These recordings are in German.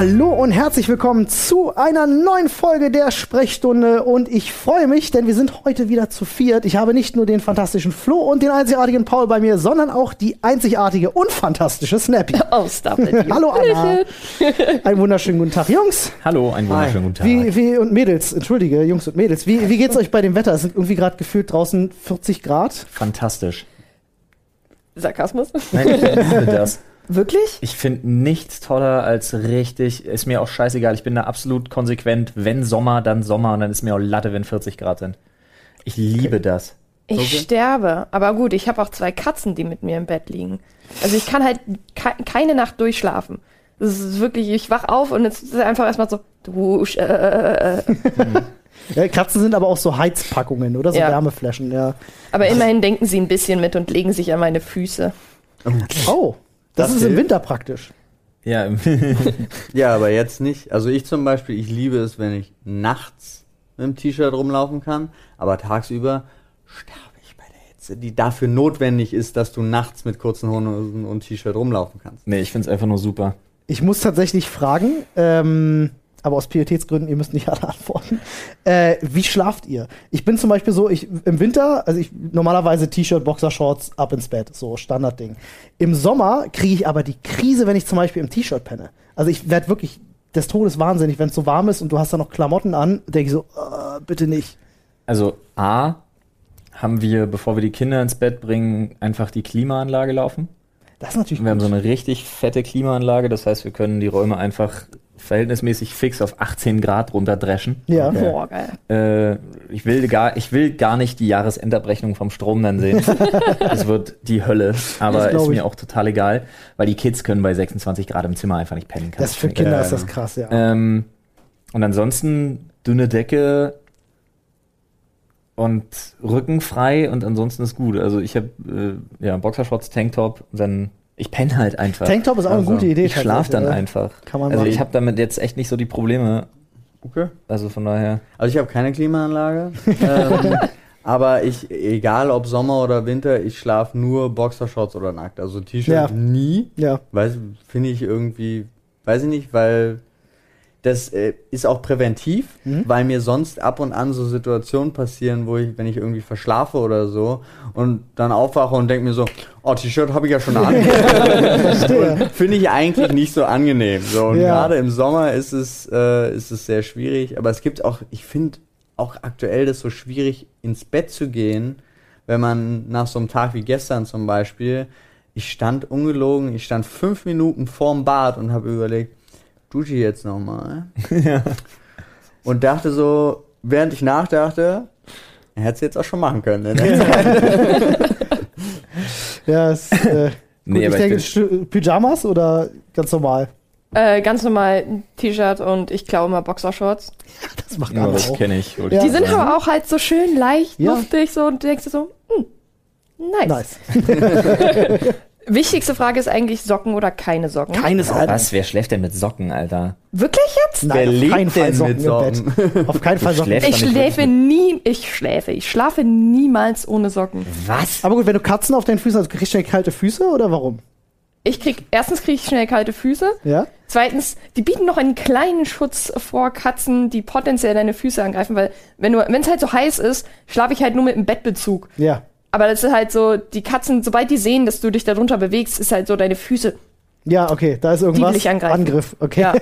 Hallo und herzlich willkommen zu einer neuen Folge der Sprechstunde und ich freue mich, denn wir sind heute wieder zu viert. Ich habe nicht nur den fantastischen Flo und den einzigartigen Paul bei mir, sondern auch die einzigartige und fantastische Snappy. Oh, stop it. Hallo Anna. Einen wunderschönen guten Tag, Jungs. Hallo, einen wunderschönen guten Tag. Und Mädels, entschuldige, Jungs und Mädels, wie geht's euch bei dem Wetter? Es sind irgendwie gerade gefühlt draußen 40 Grad. Fantastisch. Sarkasmus? Nein, ich liebe das. Wirklich? Ich finde nichts toller als richtig, ist mir auch scheißegal, ich bin da absolut konsequent, wenn Sommer, dann Sommer und dann ist mir auch Latte, wenn 40 Grad sind. Ich liebe das. Ich sterbe, aber gut, ich habe auch zwei Katzen, die mit mir im Bett liegen. Also ich kann halt keine Nacht durchschlafen. Das ist wirklich, ich wach auf und jetzt ist einfach erstmal so, Ja, Katzen sind aber auch so Heizpackungen oder so Wärmeflaschen, ja. Aber immerhin denken sie ein bisschen mit und legen sich an meine Füße. Oh. Das ist im Winter praktisch. Ja, ja, aber jetzt nicht. Also ich zum Beispiel, ich liebe es, wenn ich nachts mit dem T-Shirt rumlaufen kann, aber tagsüber sterbe ich bei der Hitze, die dafür notwendig ist, dass du nachts mit kurzen Hosen und T-Shirt rumlaufen kannst. Nee, ich finde es einfach nur super. Ich muss tatsächlich fragen, aber aus Pietätsgründen, ihr müsst nicht alle antworten. Wie schlaft ihr? Ich bin zum Beispiel so, im Winter, also ich normalerweise T-Shirt, Boxershorts, ab ins Bett, so Standardding. Im Sommer kriege ich aber die Krise, wenn ich zum Beispiel im T-Shirt penne. Also ich werde wirklich des Todes wahnsinnig, wenn es so warm ist und du hast da noch Klamotten an, denke ich so, bitte nicht. Also A, haben wir, bevor wir die Kinder ins Bett bringen, einfach die Klimaanlage laufen. Das ist natürlich Wir haben so eine richtig fette Klimaanlage, das heißt, wir können die Räume einfach verhältnismäßig fix auf 18 Grad runterdreschen. Ja, okay. Boah, geil. Ich will gar nicht die Jahresendabrechnung vom Strom dann sehen. Das wird die Hölle. Aber ist mir auch total egal, weil die Kids können bei 26 Grad im Zimmer einfach nicht pennen. Das für Kinder ist das krass, ja. Und ansonsten dünne Decke und Rücken frei und ansonsten ist gut. Also ich habe Boxershorts, Tanktop, dann ich penne halt einfach. Tanktop ist auch eine gute Idee. Ich schlafe dann einfach. Kann man machen. Ich habe damit jetzt echt nicht so die Probleme. Okay. Also von daher. Also ich habe keine Klimaanlage. Aber egal ob Sommer oder Winter, ich schlafe nur Boxershorts oder nackt. Also T-Shirt nie. Ja. Finde ich irgendwie, weiß ich nicht, weil das ist auch präventiv, weil mir sonst ab und an so Situationen passieren, wenn ich irgendwie verschlafe oder so und dann aufwache und denke mir so, oh, T-Shirt habe ich ja schon an. Finde ich eigentlich nicht so angenehm. So, und gerade im Sommer ist es sehr schwierig, aber es gibt auch, ich finde auch aktuell das so schwierig, ins Bett zu gehen, wenn man nach so einem Tag wie gestern zum Beispiel, ich stand 5 Minuten vorm Bad und habe überlegt, dusche ich jetzt nochmal. Ja. Und dachte so, während ich nachdachte, er hätte es jetzt auch schon machen können. Ne? Ja, ich denke, Pyjamas oder ganz normal? Ganz normal T-Shirt und ich klaue mal Boxershorts. Das macht man auch. Das kenne ich. Die sind aber auch halt so schön leicht, luftig so und du denkst dir so, nice. Wichtigste Frage ist eigentlich Socken oder keine Socken? Keine Socken. Was? Wer schläft denn mit Socken, Alter? Wirklich jetzt? Nein, auf keinen Fall Socken im Bett. Auf keinen Fall Socken. Ich schlafe niemals ohne Socken. Was? Aber gut, wenn du Katzen auf deinen Füßen hast, kriegst du schnell kalte Füße oder warum? Erstens kriege ich schnell kalte Füße. Ja. Zweitens, die bieten noch einen kleinen Schutz vor Katzen, die potenziell deine Füße angreifen, weil wenn es halt so heiß ist, schlafe ich halt nur mit einem Bettbezug. Ja. Aber das ist halt so, die Katzen, sobald die sehen, dass du dich darunter bewegst, ist halt so deine Füße. Ja, okay, da ist irgendwas. Die will ich angreifen. Angriff, okay. Ja.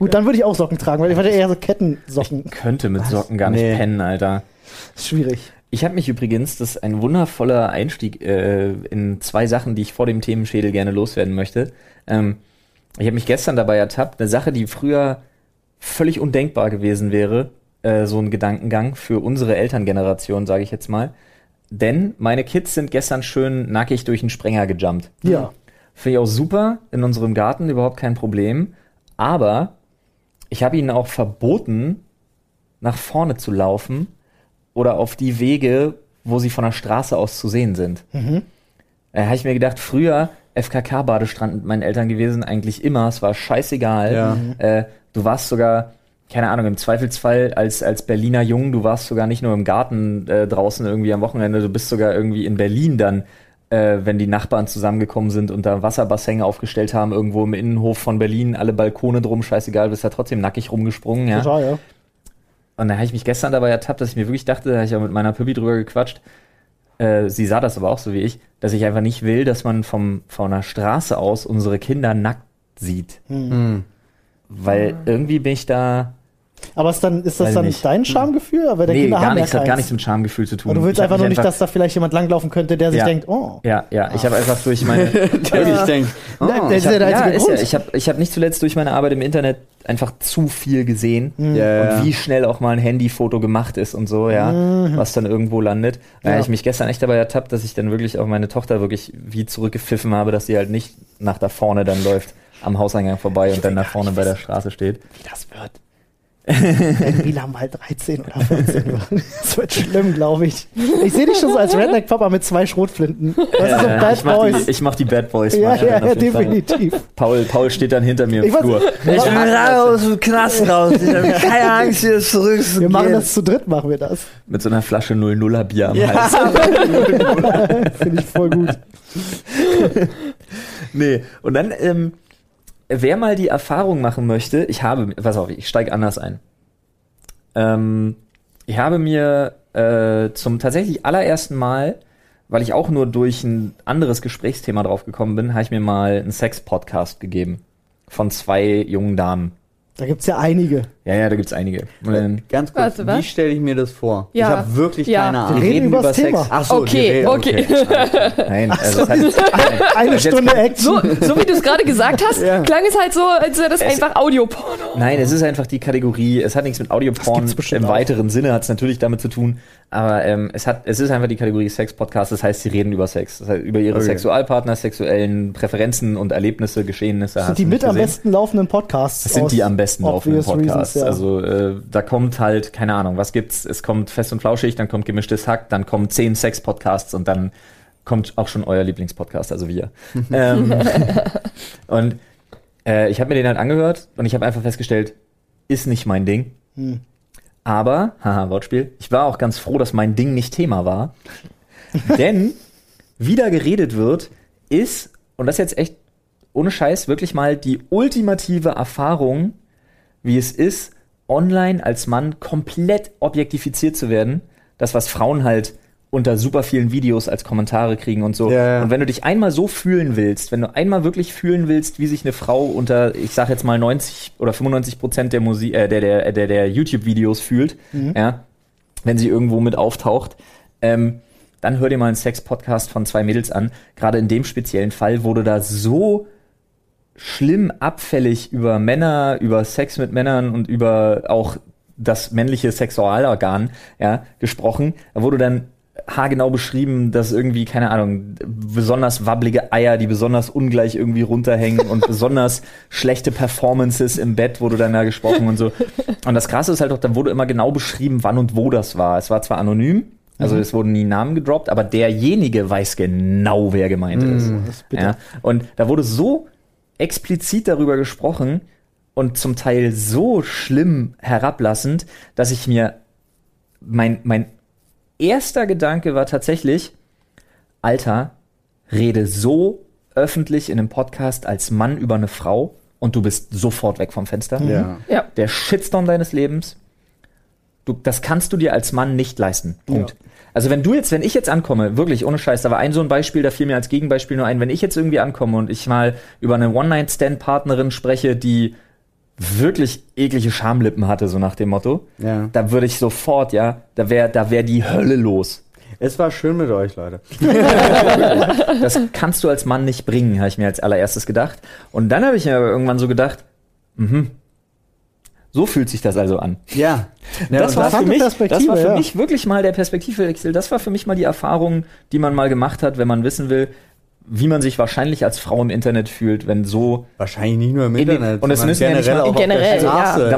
Gut, dann würde ich auch Socken tragen, weil ich hatte eher so Kettensocken. Ich könnte mit Socken gar nicht pennen, Alter. Das ist schwierig. Ich habe mich übrigens, das ist ein wundervoller Einstieg in zwei Sachen, die ich vor dem Themenschädel gerne loswerden möchte. Ich habe mich gestern dabei ertappt, eine Sache, die früher völlig undenkbar gewesen wäre, so ein Gedankengang für unsere Elterngeneration, sage ich jetzt mal. Denn meine Kids sind gestern schön nackig durch den Sprenger gejumpt. Ja. Finde ich auch super, in unserem Garten überhaupt kein Problem. Aber ich habe ihnen auch verboten, nach vorne zu laufen oder auf die Wege, wo sie von der Straße aus zu sehen sind. Mhm. Da habe ich mir gedacht, früher FKK-Badestrand mit meinen Eltern gewesen, eigentlich immer. Es war scheißegal. Ja. Du warst sogar... Keine Ahnung, im Zweifelsfall als Berliner Jung, du warst sogar nicht nur im Garten draußen irgendwie am Wochenende, du bist sogar irgendwie in Berlin dann wenn die Nachbarn zusammengekommen sind und da Wasserbassänge aufgestellt haben, irgendwo im Innenhof von Berlin, alle Balkone drum, scheißegal, bist da trotzdem nackig rumgesprungen. Ja? Total, ja. Und da habe ich mich gestern dabei ertappt, dass ich mir wirklich dachte, da habe ich auch mit meiner Püppi drüber gequatscht, sie sah das aber auch so wie ich, dass ich einfach nicht will, dass man von einer Straße aus unsere Kinder nackt sieht. Mhm. Weil irgendwie bin ich da... Aber ist das dann nicht dein Schamgefühl? Aber nee, Kinder haben ja keins. Das hat gar nichts mit Schamgefühl zu tun. Und du willst einfach nur nicht, dass da vielleicht jemand langlaufen könnte, der sich denkt, oh. Ja. Ich habe einfach durch meine... Ich habe nicht zuletzt durch meine Arbeit im Internet einfach zu viel gesehen. Und wie schnell auch mal ein Handyfoto gemacht ist und so, ja, was dann irgendwo landet. Da habe ich mich gestern echt dabei ertappt, dass ich dann wirklich auch meine Tochter wirklich wie zurückgepfiffen habe, dass sie halt nicht nach da vorne dann läuft, am Hauseingang vorbei und dann nach vorne bei der Straße steht. Wie das wird. Irgendwie haben wir halt 13 oder 14 waren. Das wird schlimm, glaube ich. Ich sehe dich schon so als Redneck-Papa mit 2 Schrotflinten. Das ist so Bad Boys. Ich mach die Bad Boys. Ja, definitiv. Paul steht dann hinter mir im Flur. Ich bin gerade aus dem Knast raus. Ich habe keine Angst, hier zurückzugehen. Wir machen das zu dritt, machen wir das. Mit so einer Flasche 0,0er Bier am Hals. Finde ich voll gut. Nee, und dann... wer mal die Erfahrung machen möchte, ich steige anders ein. Ich habe mir zum tatsächlich allerersten Mal, weil ich auch nur durch ein anderes Gesprächsthema drauf gekommen bin, habe ich mir mal einen Sex-Podcast gegeben von 2 jungen Damen. Da gibt's ja einige. Ja, da gibt's einige. Ganz kurz, wie stelle ich mir das vor? Ja. Ich habe wirklich keine Ahnung. Wir reden über Sex. Thema. Ach so, okay. Nein, also das heißt, eine Stunde Action. So wie du es gerade gesagt hast, klang es halt so, als wäre das einfach Audioporn. Nein, es ist einfach die Kategorie, es hat nichts mit Audioporn im weiteren Sinne, hat es natürlich damit zu tun, aber es ist einfach die Kategorie Sex-Podcast, das heißt, sie reden über Sex. Das heißt, über ihre Sexualpartner, sexuellen Präferenzen und Erlebnisse, Geschehnisse. Das sind die mit am besten laufenden Podcasts. Das sind die am besten laufenden Podcasts. Also da kommt halt, keine Ahnung, was gibt's? Es kommt Fest und Flauschig, dann kommt Gemischtes Hack, dann kommen 10 Sex-Podcasts und dann kommt auch schon euer Lieblingspodcast, also wir. Und ich habe mir den halt angehört und ich habe einfach festgestellt, ist nicht mein Ding. Aber, haha, Wortspiel, ich war auch ganz froh, dass mein Ding nicht Thema war. Denn, wie da geredet wird, ist, und das ist jetzt echt ohne Scheiß, wirklich mal die ultimative Erfahrung, wie es ist, online als Mann komplett objektifiziert zu werden. Das, was Frauen halt unter super vielen Videos als Kommentare kriegen und so. Yeah. Und wenn du dich einmal so fühlen willst, wenn du einmal wirklich fühlen willst, wie sich eine Frau unter, ich sag jetzt mal 90% oder 95% der Musik, der YouTube-Videos fühlt, wenn sie irgendwo mit auftaucht, dann hör dir mal einen Sex-Podcast von 2 Mädels an. Gerade in dem speziellen Fall wurde da so schlimm abfällig über Männer, über Sex mit Männern und über auch das männliche Sexualorgan gesprochen. Da wurde dann haargenau beschrieben, dass irgendwie, keine Ahnung, besonders wabbelige Eier, die besonders ungleich irgendwie runterhängen und besonders schlechte Performances im Bett wurde dann da gesprochen und so. Und das Krasse ist halt auch, dann wurde immer genau beschrieben, wann und wo das war. Es war zwar anonym, also es wurden nie Namen gedroppt, aber derjenige weiß genau, wer gemeint ist. Ja? Und da wurde so explizit darüber gesprochen und zum Teil so schlimm herablassend, dass ich mir mein erster Gedanke war tatsächlich, Alter, rede so öffentlich in einem Podcast als Mann über eine Frau und du bist sofort weg vom Fenster. Ja. Der Shitstorm deines Lebens, das kannst du dir als Mann nicht leisten. Punkt. Ja. Also wenn ich jetzt ankomme, wirklich ohne Scheiß, da war so ein Beispiel, da fiel mir als Gegenbeispiel nur ein, wenn ich jetzt irgendwie ankomme und ich mal über eine One-Night-Stand-Partnerin spreche, die wirklich eklige Schamlippen hatte, so nach dem Motto, da würde ich sofort, da wäre die Hölle los. Es war schön mit euch, Leute. Das kannst du als Mann nicht bringen, habe ich mir als allererstes gedacht. Und dann habe ich mir aber irgendwann so gedacht, so fühlt sich das also an. Das war für mich wirklich mal der Perspektivwechsel. Das war für mich mal die Erfahrung, die man mal gemacht hat, wenn man wissen will, wie man sich wahrscheinlich als Frau im Internet fühlt, wenn so... Wahrscheinlich nicht nur im Internet, und es müssen generell, ja nicht mal, generell auf der Straße. Ja.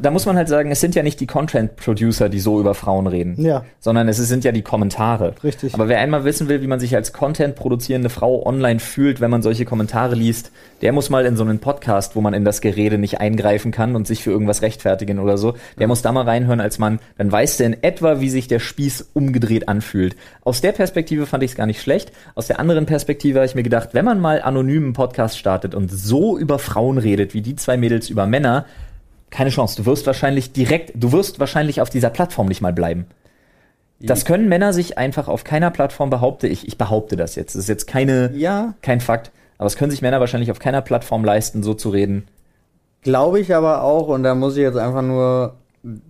Da muss man halt sagen, es sind ja nicht die Content-Producer, die so über Frauen reden, ja, sondern es sind ja die Kommentare. Richtig. Aber wer einmal wissen will, wie man sich als Content-produzierende Frau online fühlt, wenn man solche Kommentare liest, der muss mal in so einen Podcast, wo man in das Gerede nicht eingreifen kann und sich für irgendwas rechtfertigen oder so, der muss da mal reinhören als Mann, dann weiß der in etwa, wie sich der Spieß umgedreht anfühlt. Aus der Perspektive fand ich es gar nicht schlecht. Aus der anderen Perspektive habe ich mir gedacht, wenn man mal anonymen Podcast startet und so über Frauen redet, wie die zwei Mädels über Männer, keine Chance. Du wirst wahrscheinlich auf dieser Plattform nicht mal bleiben. Das können Männer sich einfach auf keiner Plattform, behaupte ich. Ich behaupte das jetzt. Das ist jetzt kein Fakt. Aber es können sich Männer wahrscheinlich auf keiner Plattform leisten, so zu reden. Glaube ich aber auch, und da muss ich jetzt einfach nur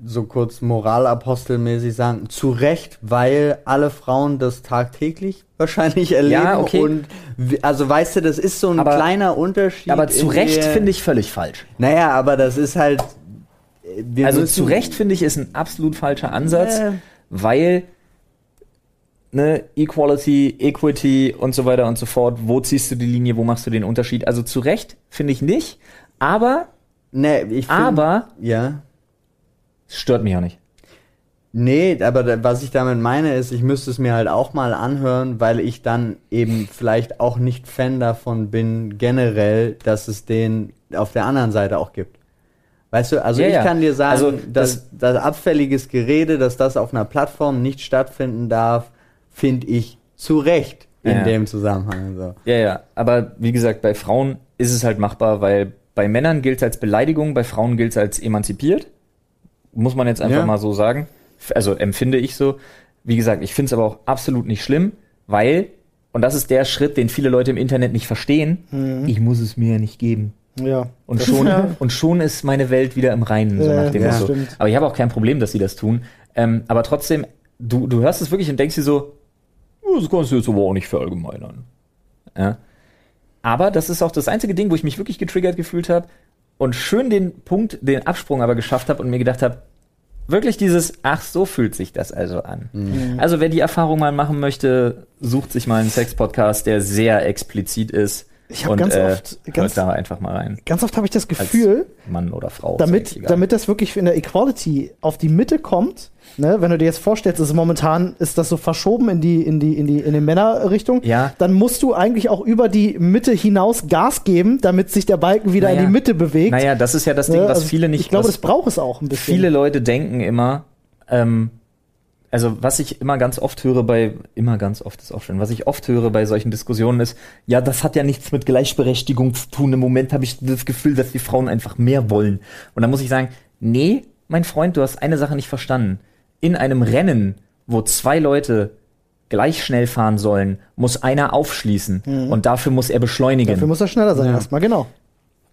so kurz moralapostelmäßig sagen, zu Recht, weil alle Frauen das tagtäglich wahrscheinlich erleben. Ja, okay. Und also weißt du, das ist so ein kleiner Unterschied. Aber zu Recht finde ich völlig falsch. Naja, aber das ist halt... Also zu Recht finde ich ist ein absolut falscher Ansatz, weil... Ne, Equality, Equity und so weiter und so fort. Wo ziehst du die Linie? Wo machst du den Unterschied? Also zu Recht finde ich nicht, aber... Nee, ich finde... Aber... Ja... Stört mich auch nicht. Nee, aber was ich damit meine ist, ich müsste es mir halt auch mal anhören, weil ich dann eben vielleicht auch nicht Fan davon bin, generell, dass es den auf der anderen Seite auch gibt. Weißt du, also ich kann dir sagen, also dass abfälliges Gerede, dass das auf einer Plattform nicht stattfinden darf, finde ich zu Recht in dem Zusammenhang. So. Ja, aber wie gesagt, bei Frauen ist es halt machbar, weil bei Männern gilt es als Beleidigung, bei Frauen gilt es als emanzipiert. Muss man jetzt einfach mal so sagen. Also empfinde ich so. Wie gesagt, ich finde es aber auch absolut nicht schlimm, weil, und das ist der Schritt, den viele Leute im Internet nicht verstehen, ich muss es mir ja nicht geben. Ja. Und schon ist meine Welt wieder im Reinen. So nach dem Motto. Aber ich habe auch kein Problem, dass sie das tun. Aber trotzdem, du hörst es wirklich und denkst dir so, das kannst du jetzt aber auch nicht verallgemeinern. Ja. Aber das ist auch das einzige Ding, wo ich mich wirklich getriggert gefühlt habe, und schön den Absprung aber geschafft habe und mir gedacht habe, wirklich dieses, ach, so fühlt sich das also an. Mhm. Also wer die Erfahrung mal machen möchte, sucht sich mal einen Sex-Podcast, der sehr explizit ist. Ich habe hört da einfach mal rein. Ganz oft habe ich das Gefühl, als Mann oder Frau, damit das wirklich in der Equality auf die Mitte kommt. Ne, wenn du dir jetzt vorstellst, momentan ist das so verschoben in die Männerrichtung, dann musst du eigentlich auch über die Mitte hinaus Gas geben, damit sich der Balken wieder in die Mitte bewegt. Naja, das ist ja das Ding, was viele nicht... Ich glaube, das braucht es auch ein bisschen. Viele Leute denken immer, also was ich immer ganz oft höre was ich oft höre bei solchen Diskussionen ist, ja, das hat ja nichts mit Gleichberechtigung zu tun. Im Moment habe ich das Gefühl, dass die Frauen einfach mehr wollen. Und dann muss ich sagen, nee, mein Freund, du hast eine Sache nicht verstanden. In einem Rennen, wo zwei Leute gleich schnell fahren sollen, muss einer aufschließen und dafür muss er beschleunigen. Dafür muss er schneller sein erstmal, genau.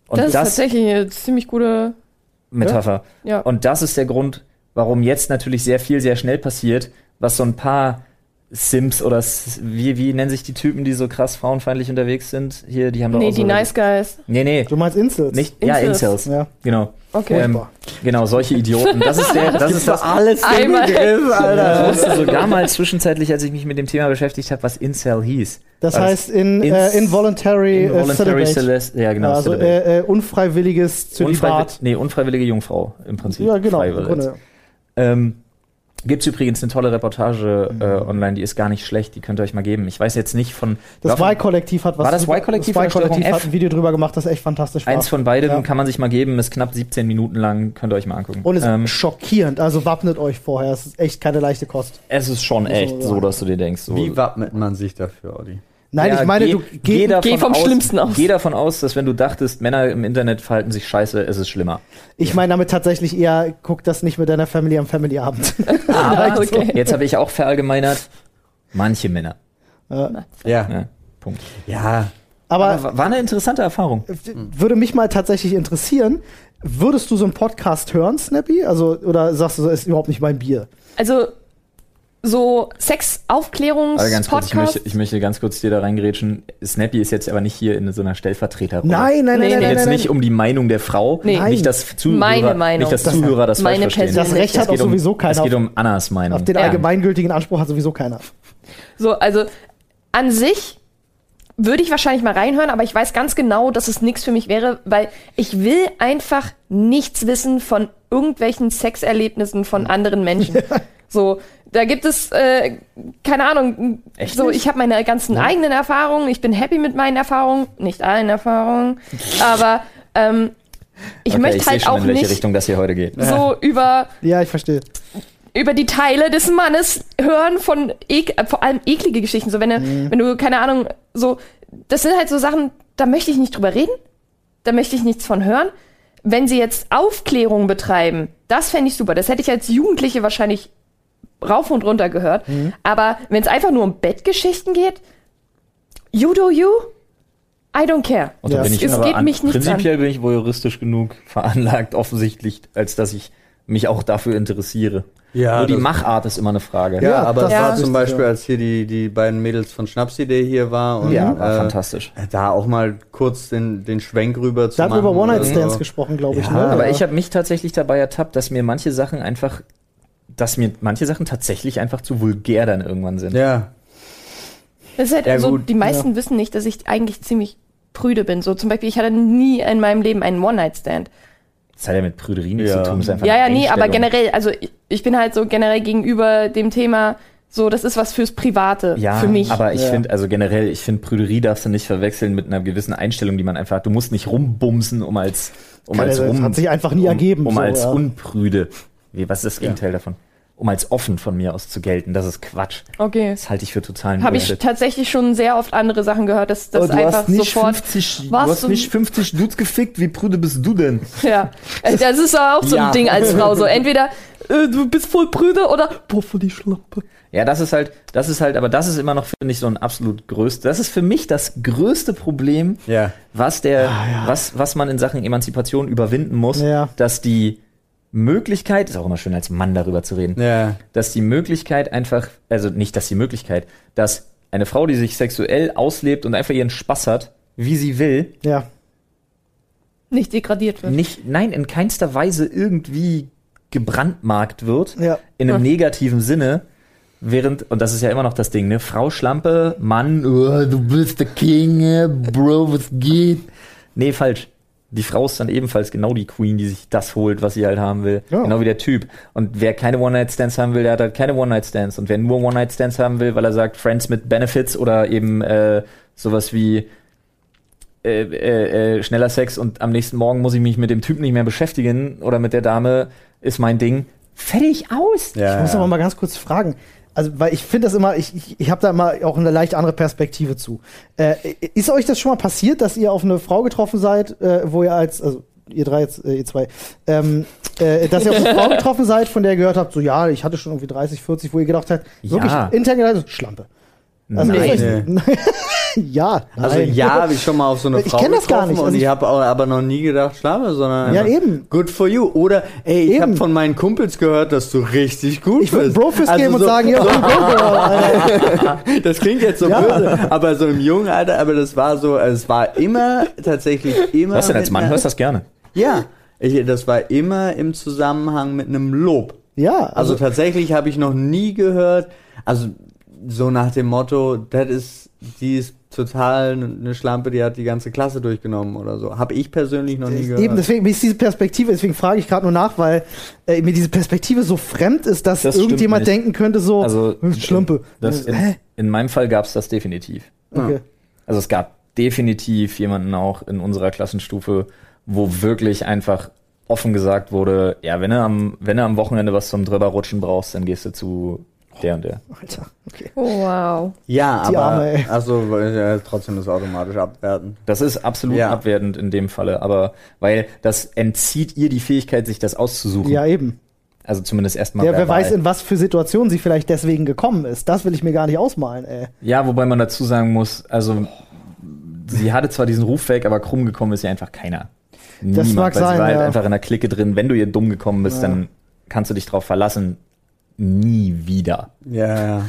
Und das ist tatsächlich eine ziemlich gute Metapher. Ja. Und das ist der Grund, warum jetzt natürlich sehr viel, sehr schnell passiert, was so ein paar Sims oder wie nennen sich die Typen, die so krass frauenfeindlich unterwegs sind? Hier, die haben doch auch die so Nice Guys. Nee. Du meinst Incels? Incels. Ja, genau. Okay. Genau, solche Idioten. Das ist alles im Griff, Alter. Ich wusste sogar mal zwischenzeitlich, als ich mich mit dem Thema beschäftigt habe, was Incel hieß. Das heißt Involuntary Celeste. Ja, genau. Also unfreiwilliges Zölibat. Unfreiwillige Jungfrau im Prinzip. Ja, genau. Gibt's übrigens eine tolle Reportage online, die ist gar nicht schlecht, die könnt ihr euch mal geben. Ich weiß jetzt nicht von... Das Y-Kollektiv hat was... War das Y-Kollektiv? Das Y-Kollektiv hat ein Video drüber gemacht, das echt fantastisch war. Eins von beiden kann man sich mal geben, ist knapp 17 Minuten lang, könnt ihr euch mal angucken. Und es ist schockierend, also wappnet euch vorher, es ist echt keine leichte Kost. Es ist schon echt so, dass du dir denkst... So. Wie wappnet man sich dafür, Audi? Nein, ja, ich meine, geh vom Schlimmsten aus. Geh davon aus, dass wenn du dachtest, Männer im Internet verhalten sich scheiße, es ist schlimmer. Ich meine damit tatsächlich eher, guck das nicht mit deiner Family am Family-Abend. Aber okay. Jetzt habe ich auch verallgemeinert, manche Männer. Ja. Punkt. Ja. Aber war eine interessante Erfahrung. Würde mich mal tatsächlich interessieren, würdest du so einen Podcast hören, Snappy? Also, oder sagst du, das ist überhaupt nicht mein Bier? Also... So Sex-Aufklärungs-Podcast. Ich möchte ganz kurz dir da reingrätschen. Snappy ist jetzt aber nicht hier in so einer Stellvertreterrolle. Nein. Jetzt nicht um die Meinung der Frau. Nee. Nicht, dass Zuhörer das falsch verstehen. Das Recht hat auch sowieso keiner. Es geht um Annas Meinung. Auf den allgemeingültigen Anspruch hat sowieso keiner. So, also an sich würde ich wahrscheinlich mal reinhören, aber ich weiß ganz genau, dass es nichts für mich wäre, weil ich will einfach nichts wissen von irgendwelchen Sexerlebnissen von anderen Menschen. So, da gibt es, keine Ahnung, echt so, ich habe meine ganzen eigenen Erfahrungen, ich bin happy mit meinen Erfahrungen, nicht allen Erfahrungen, aber ich okay, möchte ich halt schon, auch in welche nicht Richtung das hier heute geht. So über... Ja, ich verstehe. Über die Teile des Mannes hören von vor allem eklige Geschichten. So, wenn du, keine Ahnung, so, das sind halt so Sachen, da möchte ich nicht drüber reden, da möchte ich nichts von hören. Wenn sie jetzt Aufklärung betreiben, das fände ich super. Das hätte ich als Jugendliche wahrscheinlich rauf und runter gehört. Mhm. Aber wenn es einfach nur um Bettgeschichten geht, you do you, I don't care. Und da bin ich, es geht mich nichts an. Prinzipiell bin ich wohl juristisch genug veranlagt, offensichtlich, als dass ich mich auch dafür interessiere. Ja, nur die Machart ist immer eine Frage. Ja, aber das war zum Beispiel, als hier die beiden Mädels von Schnapsidee hier war. Und, war fantastisch. Da auch mal kurz den Schwenk rüber zu machen. Da haben wir über One-Night-Stands gesprochen, glaube ich. Ne? Aber ich habe mich tatsächlich dabei ertappt, dass mir manche Sachen einfach, zu vulgär dann irgendwann sind. Ja. Das ist halt so, die meisten wissen nicht, dass ich eigentlich ziemlich prüde bin. So zum Beispiel, ich hatte nie in meinem Leben einen One-Night-Stand. Das hat ja mit Prüderie nichts zu tun. Ist einfach nee, aber generell, also ich bin halt so generell gegenüber dem Thema, so das ist was fürs Private, für mich. Aber ich finde, also generell, Prüderie darfst du nicht verwechseln mit einer gewissen Einstellung, die man einfach hat. Du musst nicht rumbumsen, das hat sich einfach nie ergeben. Unprüde. Was ist das Gegenteil davon? Um als offen von mir aus zu gelten, das ist Quatsch. Okay. Das halte ich für totalen Bullshit. Habe ich tatsächlich schon sehr oft andere Sachen gehört, dass das einfach sofort... 50, du hast nicht 50 Dudes gefickt, wie prüde bist du denn? Ja, das ist auch so ein Ding als Frau. So entweder du bist voll prüde oder boah, voll die Schlampe. Ja, aber das ist immer noch, finde ich, so ein absolut größtes... Das ist für mich das größte Problem, was man in Sachen Emanzipation überwinden muss, dass die... Möglichkeit, ist auch immer schön als Mann darüber zu reden, dass die Möglichkeit einfach, dass eine Frau, die sich sexuell auslebt und einfach ihren Spaß hat, wie sie will, nicht degradiert wird. In keinster Weise irgendwie gebrandmarkt wird, in einem negativen Sinne, während, und das ist ja immer noch das Ding, ne, Frau Schlampe, Mann, du bist der King, Bro, was geht? Nee, falsch. Die Frau ist dann ebenfalls genau die Queen, die sich das holt, was sie halt haben will. Ja. Genau wie der Typ. Und wer keine One-Night-Stands haben will, der hat halt keine One-Night-Stands. Und wer nur One-Night-Stands haben will, weil er sagt, Friends mit Benefits oder eben sowas wie schneller Sex und am nächsten Morgen muss ich mich mit dem Typ nicht mehr beschäftigen oder mit der Dame, ist mein Ding. Fertig aus! Ja. Ich muss aber mal ganz kurz fragen. Also, weil ich finde das immer, ich habe da mal auch eine leicht andere Perspektive zu. Ist euch das schon mal passiert, dass ihr auf eine Frau getroffen seid, wo ihr dass ihr auf eine Frau getroffen seid, von der ihr gehört habt, so ja, ich hatte schon irgendwie 30, 40, wo ihr gedacht habt, wirklich intern gedacht, so, Schlampe. Also nein. Habe ich schon mal auf so eine Frau getroffen und ich habe aber noch nie gedacht, Schlampe, sondern eben. Good for you. Oder, ich habe von meinen Kumpels gehört, dass du richtig gut bist. Ich würde Brofist geben und sagen, das klingt jetzt so böse, aber so im jungen Alter, aber das war so, es war immer, tatsächlich immer... Was denn als Mann, hörst du das gerne? Ja, das war immer im Zusammenhang mit einem Lob. Ja. Also tatsächlich habe ich noch nie gehört, so nach dem Motto, die ist total eine Schlampe, die hat die ganze Klasse durchgenommen oder so. Habe ich persönlich noch nie gehört. Eben, deswegen frage ich gerade nur nach, weil mir diese Perspektive so fremd ist, dass das irgendjemand denken könnte, so, Schlampe. In meinem Fall gab es das definitiv. Okay. Also es gab definitiv jemanden auch in unserer Klassenstufe, wo wirklich einfach offen gesagt wurde, ja, wenn du am Wochenende was zum Drüberrutschen brauchst, dann gehst du zu... Der und der. Alter, okay. Oh, wow. Ja, aber trotzdem ist es automatisch abwertend. Das ist absolut abwertend in dem Falle, aber weil das entzieht ihr die Fähigkeit, sich das auszusuchen. Ja, eben. Also zumindest erstmal. Ja, wer weiß, in was für Situationen sie vielleicht deswegen gekommen ist. Das will ich mir gar nicht ausmalen, ey. Ja, wobei man dazu sagen muss, sie hatte zwar diesen Ruf weg, aber krumm gekommen ist ja einfach keiner. Das niemand, mag weil sein, sie war halt einfach in der Clique drin. Wenn du ihr dumm gekommen bist, dann kannst du dich drauf verlassen. Nie wieder. Ja.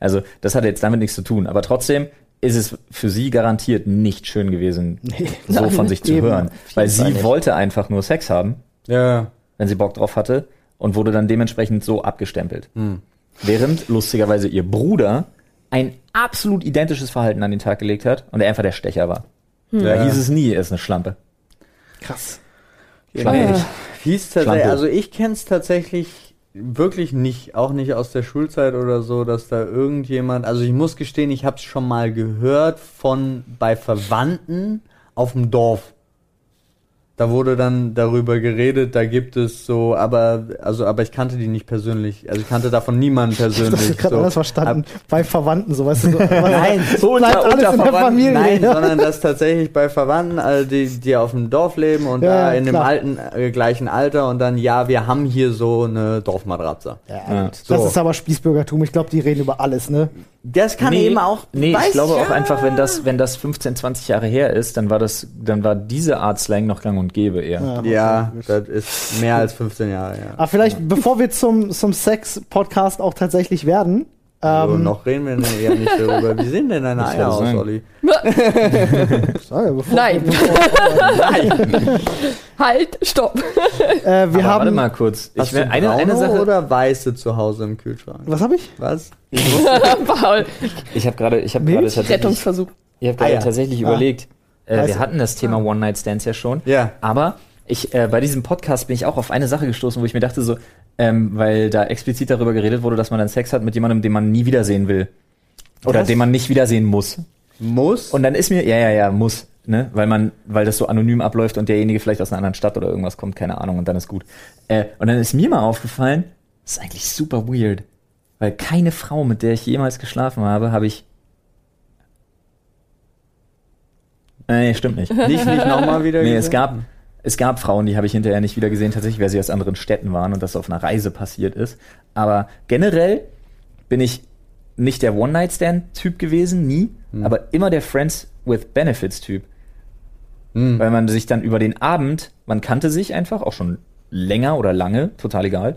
Also, das hat jetzt damit nichts zu tun. Aber trotzdem ist es für sie garantiert nicht schön gewesen, von sich zu hören. Weil sie wollte einfach nur Sex haben, wenn sie Bock drauf hatte, und wurde dann dementsprechend so abgestempelt. Während, lustigerweise, ihr Bruder ein absolut identisches Verhalten an den Tag gelegt hat und er einfach der Stecher war. Hm. Da hieß es nie, er ist eine Schlampe. Krass. Schlampe. Also ich kenne es tatsächlich wirklich nicht, auch nicht aus der Schulzeit oder so, dass da irgendjemand, also ich muss gestehen, ich habe es schon mal gehört von bei Verwandten auf dem Dorf. Da wurde dann darüber geredet, da gibt es so, aber ich kannte die nicht persönlich. Also ich kannte davon niemanden persönlich. Das ist gerade so. Anders verstanden. Bei Verwandten, so weißt du. So, nein, so bleibt alles in der Familie. Nein, ja. Sondern dass tatsächlich bei Verwandten, also die auf dem Dorf leben und ja, da in klar. Dem alten, gleichen Alter und dann, ja, wir haben hier so eine Dorfmatratze. Ja, ja. So. Das ist aber Spießbürgertum. Ich glaube, die reden über alles, ne? Das kann eben auch. Nee, ich glaube ja. Auch einfach, wenn das 15, 20 Jahre her ist, dann war diese Art Slang noch gang und gäbe eher. Ja, das ist mehr als 15 Jahre. Ja. Aber vielleicht, bevor wir zum Sex-Podcast auch tatsächlich werden. Also noch reden wir ja nicht darüber. Wie sehen denn deine Eier aus, Olli? Nein. Nein. Halt, stopp. Warte mal kurz. Hast du eine Sache oder weiße zu Hause im Kühlschrank? Was habe ich? Was? Paul. Ich habe gerade Rettungsversuch. Ich habe gerade tatsächlich überlegt. Wir hatten das Thema One-Night-Stands ja schon. Ja. Aber bei diesem Podcast bin ich auch auf eine Sache gestoßen, wo ich mir dachte so, weil da explizit darüber geredet wurde, dass man dann Sex hat mit jemandem, den man nie wiedersehen will. Oder den man nicht wiedersehen muss. Muss? Und dann ist mir, muss. Ne? Weil das so anonym abläuft und derjenige vielleicht aus einer anderen Stadt oder irgendwas kommt, keine Ahnung, und dann ist gut. Und dann ist mir mal aufgefallen, das ist eigentlich super weird. Weil keine Frau, mit der ich jemals geschlafen habe, habe ich nee, stimmt nicht. Nicht nochmal wieder gesehen? Nee, es gab Frauen, die habe ich hinterher nicht wieder gesehen, tatsächlich, weil sie aus anderen Städten waren und das auf einer Reise passiert ist. Aber generell bin ich nicht der One-Night-Stand-Typ gewesen, nie, aber immer der Friends-with-Benefits-Typ. Hm. Weil man sich dann über den Abend, man kannte sich einfach, auch schon länger oder lange, total egal,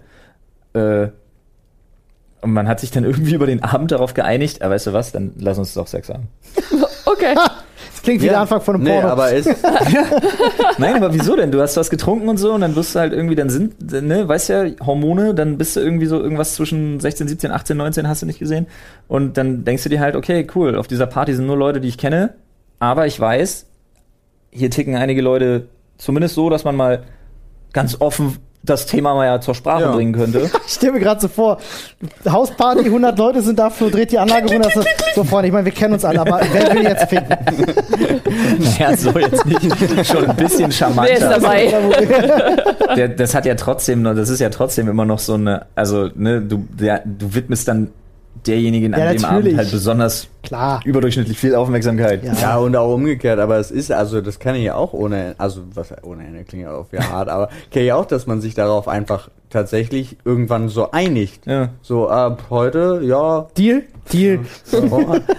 und man hat sich dann irgendwie über den Abend darauf geeinigt, weißt du was, dann lass uns doch Sex haben. Okay. Das klingt wie der Anfang von einem Porno. Aber Nein, aber wieso denn? Du hast was getrunken und so und dann wirst du halt irgendwie, weißt ja, Hormone, dann bist du irgendwie so irgendwas zwischen 16, 17, 18, 19, hast du nicht gesehen. Und dann denkst du dir halt, okay, cool, auf dieser Party sind nur Leute, die ich kenne, aber ich weiß, hier ticken einige Leute zumindest so, dass man mal ganz offen das Thema mal ja zur Sprache bringen könnte. Ich stelle mir gerade so vor, Hausparty, 100 Leute sind dafür, dreht die Anlage runter. So, Freunde, ich meine, wir kennen uns alle, aber wer will jetzt ficken? Naja, so jetzt nicht. Schon ein bisschen charmanter. Wer ist dabei? Das ist ja trotzdem immer noch so eine, also, ne, du widmest dann derjenigen an dem Abend halt besonders überdurchschnittlich viel Aufmerksamkeit. Ja, und auch umgekehrt, aber es ist, also das kann ich ja auch ohne Ende klingt ja auch viel hart, aber kenne ich auch, dass man sich darauf einfach tatsächlich irgendwann so einigt. Ja. So ab heute, Deal.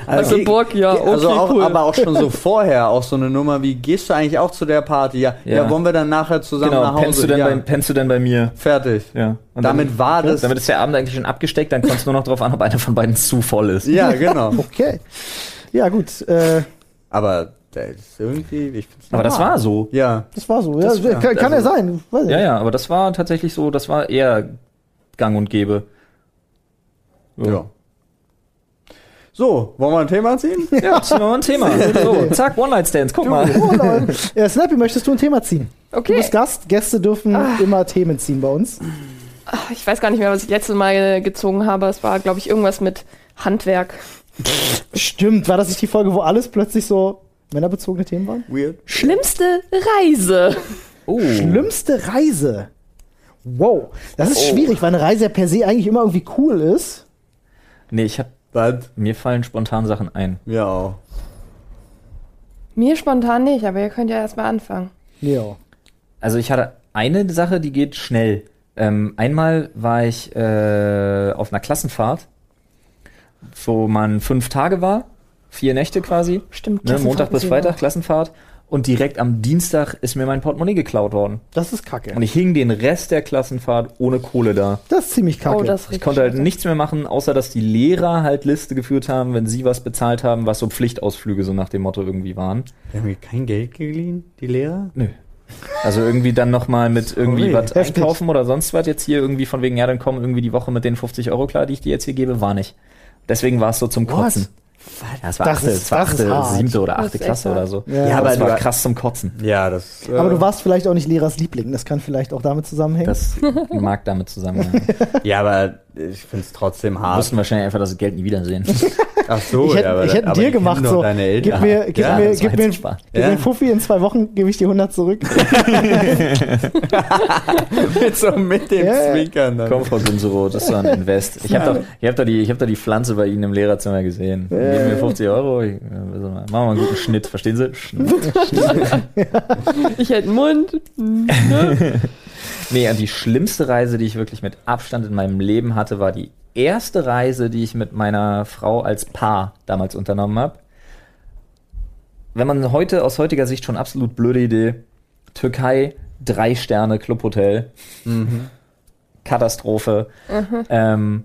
Also Bock, okay, also auch, cool. Aber auch schon so vorher, auch so eine Nummer wie, gehst du eigentlich auch zu der Party? Ja, wollen wir dann nachher zusammen nach Hause? Pennst du denn bei mir? Fertig. Ja. Und damit ist der Abend eigentlich schon abgesteckt, dann kommt es nur noch drauf an, ob einer von beiden zu voll ist. Ja, genau. Okay. Ja, gut. Aber das ist irgendwie... Aber das war so. Ja. Das war so. Ja, das kann ja sein. Weiß ja, aber das war tatsächlich so, das war eher gang und gäbe. So. Ja. So, wollen wir ein Thema ziehen? Ja, ziehen wir mal ein Thema. So, zack, One-Night-Stands, guck mal. Snappy, möchtest du ein Thema ziehen? Okay. Du bist Gast, Gäste dürfen immer Themen ziehen bei uns. Ich weiß gar nicht mehr, was ich letztes Mal gezogen habe. Es war, glaube ich, irgendwas mit Handwerk. Stimmt, war das nicht die Folge, wo alles plötzlich so männerbezogene Themen waren? Weird. Schlimmste Reise. Oh. Schlimmste Reise. Wow. Das ist schwierig, weil eine Reise ja per se eigentlich immer irgendwie cool ist. Nee, mir fallen spontan Sachen ein. Ja. Auch. Mir spontan nicht, aber ihr könnt ja erstmal anfangen. Ja. Also ich hatte eine Sache, die geht schnell. Einmal war ich auf einer Klassenfahrt, wo man 5 Tage war, 4 Nächte quasi. Stimmt. Ne, Montag bis Freitag Klassenfahrt. Und direkt am Dienstag ist mir mein Portemonnaie geklaut worden. Das ist kacke. Und ich hing den Rest der Klassenfahrt ohne Kohle da. Das ist ziemlich kacke. Ich konnte halt nichts mehr machen, außer dass die Lehrer halt Liste geführt haben, wenn sie was bezahlt haben, was so Pflichtausflüge so nach dem Motto irgendwie waren. Die haben mir kein Geld geliehen, die Lehrer? Nö. Also irgendwie dann nochmal mit irgendwie was einkaufen oder sonst was jetzt hier irgendwie von wegen, ja dann kommen irgendwie die Woche mit den 50 € klar, die ich dir jetzt hier gebe, war nicht. Deswegen war es so zum Kotzen. Ja, das war siebte oder achte Klasse oder so. Ja, ja, aber das war krass zum Kotzen. Ja, das, aber du warst vielleicht auch nicht Lehrers Liebling. Das kann vielleicht auch damit zusammenhängen. Das mag damit zusammenhängen. Ja, aber ich finde es trotzdem hart. Wir müssen wahrscheinlich einfach das Geld nie wiedersehen. Ach so, ich hätte, ja, aber ich hätte aber dir gemacht so, gib mir einen Fuffi, in 2 Wochen gebe ich dir 100 zurück. mit dem Zwinkern dann. Komm, Frau Günsero, das ist doch ein Invest. Ich hab doch die Pflanze bei Ihnen im Lehrerzimmer gesehen. Geben mir 50 Euro, machen wir einen guten Schnitt, verstehen Sie? Ich hätte einen Mund. Nee, und die schlimmste Reise, die ich wirklich mit Abstand in meinem Leben hatte, war die erste Reise, die ich mit meiner Frau als Paar damals unternommen habe. Wenn man heute aus heutiger Sicht schon absolut blöde Idee, Türkei, 3 Sterne Clubhotel, Katastrophe. Mhm.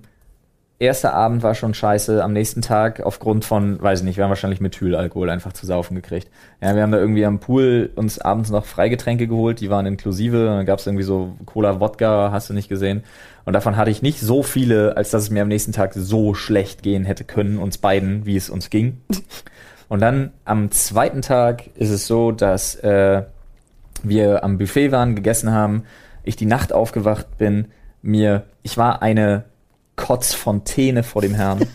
Erster Abend war schon scheiße, am nächsten Tag aufgrund von, weiß ich nicht, wir haben wahrscheinlich Methylalkohol einfach zu saufen gekriegt. Ja, wir haben da irgendwie am Pool uns abends noch Freigetränke geholt, die waren inklusive, dann gab es irgendwie so Cola, Wodka, hast du nicht gesehen. Und davon hatte ich nicht so viele, als dass es mir am nächsten Tag so schlecht gehen hätte können, uns beiden, wie es uns ging. Und dann am zweiten Tag ist es so, dass wir am Buffet waren, gegessen haben, ich die Nacht aufgewacht bin, ich war eine Kotzfontäne vor dem Herrn.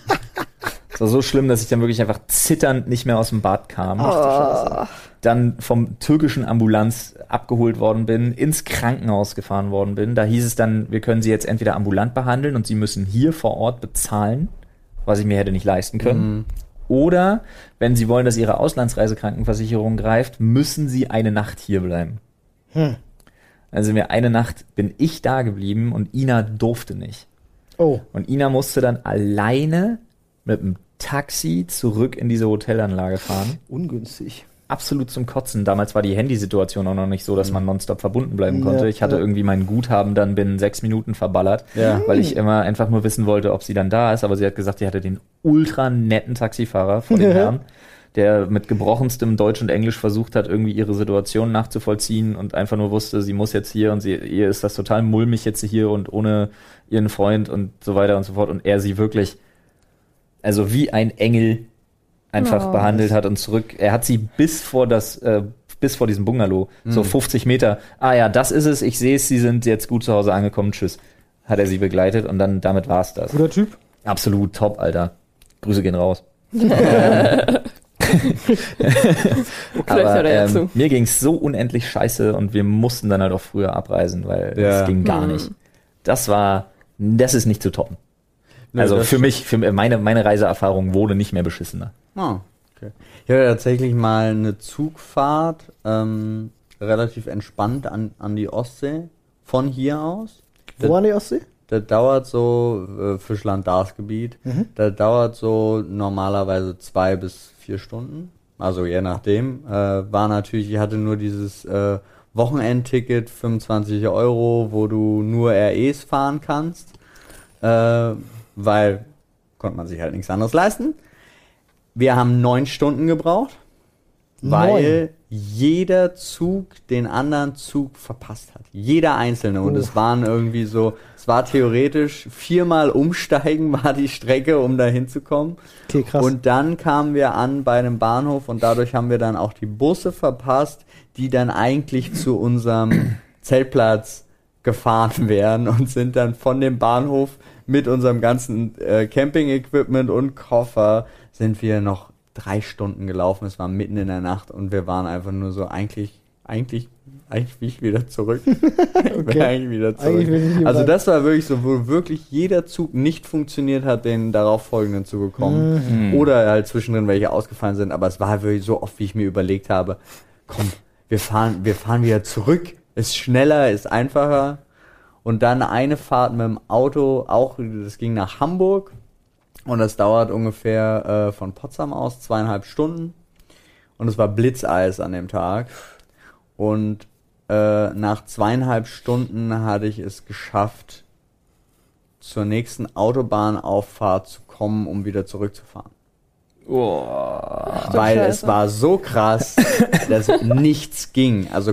Es war so schlimm, dass ich dann wirklich einfach zitternd nicht mehr aus dem Bad kam. Oh. Dann vom türkischen Ambulanz abgeholt worden bin, ins Krankenhaus gefahren worden bin. Da hieß es dann, wir können Sie jetzt entweder ambulant behandeln und Sie müssen hier vor Ort bezahlen, was ich mir hätte nicht leisten können. Mhm. Oder, wenn Sie wollen, dass Ihre Auslandsreisekrankenversicherung greift, müssen Sie eine Nacht hier bleiben. Hm. Dann sind wir eine Nacht, bin ich da geblieben und Ina durfte nicht. Oh. Und Ina musste dann alleine mit dem Taxi zurück in diese Hotelanlage fahren. Ungünstig. Absolut zum Kotzen. Damals war die Handysituation auch noch nicht so, dass man nonstop verbunden bleiben konnte. Ich hatte irgendwie mein Guthaben dann binnen 6 Minuten verballert, weil ich immer einfach nur wissen wollte, ob sie dann da ist. Aber sie hat gesagt, sie hatte den ultra netten Taxifahrer vor dem Herrn, der mit gebrochenstem Deutsch und Englisch versucht hat, irgendwie ihre Situation nachzuvollziehen und einfach nur wusste, sie muss jetzt hier und ihr ist das total mulmig jetzt hier und ohne ihren Freund und so weiter und so fort. Und er sie wirklich, also wie ein Engel einfach behandelt hat und zurück. Er hat sie bis vor diesem Bungalow, so 50 Meter, das ist es, ich sehe es, sie sind jetzt gut zu Hause angekommen, tschüss. Hat er sie begleitet und dann, damit war's das. Guter Typ. Absolut top, Alter. Grüße gehen raus. Aber mir ging es so unendlich scheiße und wir mussten dann halt auch früher abreisen, weil es ging gar nicht. Das ist nicht zu toppen. Nee, also für meine Reiseerfahrung wurde nicht mehr beschissener. Ah, okay. Ich hatte tatsächlich mal eine Zugfahrt relativ entspannt an die Ostsee von hier aus. Wo an die Ostsee? Da dauert so, Fischland-Darß-Gebiet, da dauert so normalerweise 2 bis 4 Stunden. Also je nachdem. War natürlich, ich hatte nur dieses Wochenendticket, 25 Euro, wo du nur REs fahren kannst, weil konnte man sich halt nichts anderes leisten. Wir haben 9 Stunden gebraucht, weil jeder Zug den anderen Zug verpasst hat. Jeder einzelne. Und es war theoretisch 4-mal umsteigen war die Strecke, um da hinzukommen. Okay, krass. Und dann kamen wir an bei einem Bahnhof und dadurch haben wir dann auch die Busse verpasst, die dann eigentlich zu unserem Zeltplatz gefahren wären und sind dann von dem Bahnhof mit unserem ganzen Camping-Equipment und Koffer sind wir noch 3 Stunden gelaufen, es war mitten in der Nacht und wir waren einfach nur so, eigentlich will ich wieder zurück. Also das war wirklich so, wo wirklich jeder Zug nicht funktioniert hat, den darauf folgenden zu bekommen. Oder halt zwischendrin welche ausgefallen sind, aber es war wirklich so oft, wie ich mir überlegt habe, komm, wir fahren wieder zurück, ist schneller, ist einfacher. Und dann eine Fahrt mit dem Auto, auch das ging nach Hamburg. Und das dauert ungefähr von Potsdam aus 2,5 Stunden. Und es war Blitzeis an dem Tag. Und nach 2,5 Stunden hatte ich es geschafft, zur nächsten Autobahnauffahrt zu kommen, um wieder zurückzufahren. Oh. Weil es war so krass, dass nichts ging. Also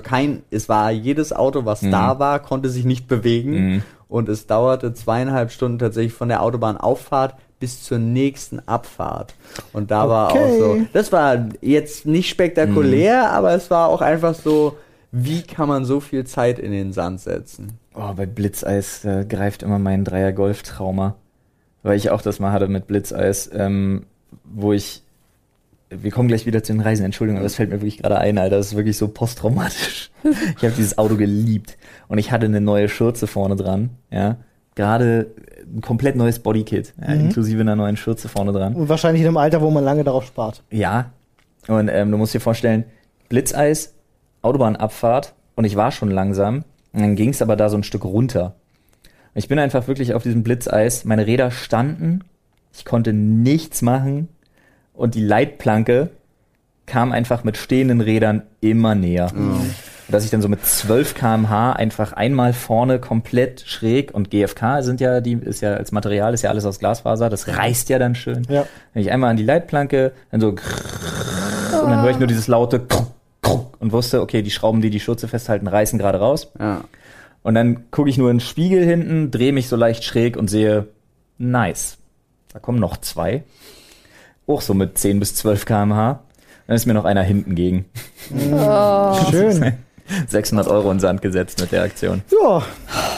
jedes Auto, was da war, konnte sich nicht bewegen. Und es dauerte 2,5 Stunden tatsächlich von der Autobahnauffahrt bis zur nächsten Abfahrt. Und da war auch so, das war jetzt nicht spektakulär, aber es war auch einfach so, wie kann man so viel Zeit in den Sand setzen? Oh, bei Blitzeis greift immer mein Dreier-Golf-Trauma. Weil ich auch das mal hatte mit Blitzeis, wo ich, wir kommen gleich wieder zu den Reisen, Entschuldigung, aber das fällt mir wirklich gerade ein, Alter, das ist wirklich so posttraumatisch. Ich habe dieses Auto geliebt und ich hatte eine neue Schürze vorne dran, ja, gerade ein komplett neues Bodykit, ja, inklusive einer neuen Schürze vorne dran. Und wahrscheinlich in einem Alter, wo man lange darauf spart. Ja, und du musst dir vorstellen, Blitzeis, Autobahnabfahrt und ich war schon langsam und dann ging es aber da so ein Stück runter. Ich bin einfach wirklich auf diesem Blitzeis, meine Räder standen, ich konnte nichts machen und die Leitplanke kam einfach mit stehenden Rädern immer näher. Mhm. Dass ich dann so mit 12 km/h einfach einmal vorne komplett schräg und GFK sind ja, die ist ja als Material, ist ja alles aus Glasfaser, das reißt ja dann schön. Ja. Wenn ich einmal an die Leitplanke, dann so und dann höre ich nur dieses laute und wusste, okay, die Schrauben, die die Schürze festhalten, reißen gerade raus. Ja. Und dann gucke ich nur in den Spiegel hinten, drehe mich so leicht schräg und sehe, nice, da kommen noch zwei. Auch so mit 10 bis 12 km/h. Dann ist mir noch einer hinten gegen. Oh. Schön. 600 Euro in den Sand gesetzt mit der Aktion. Ja,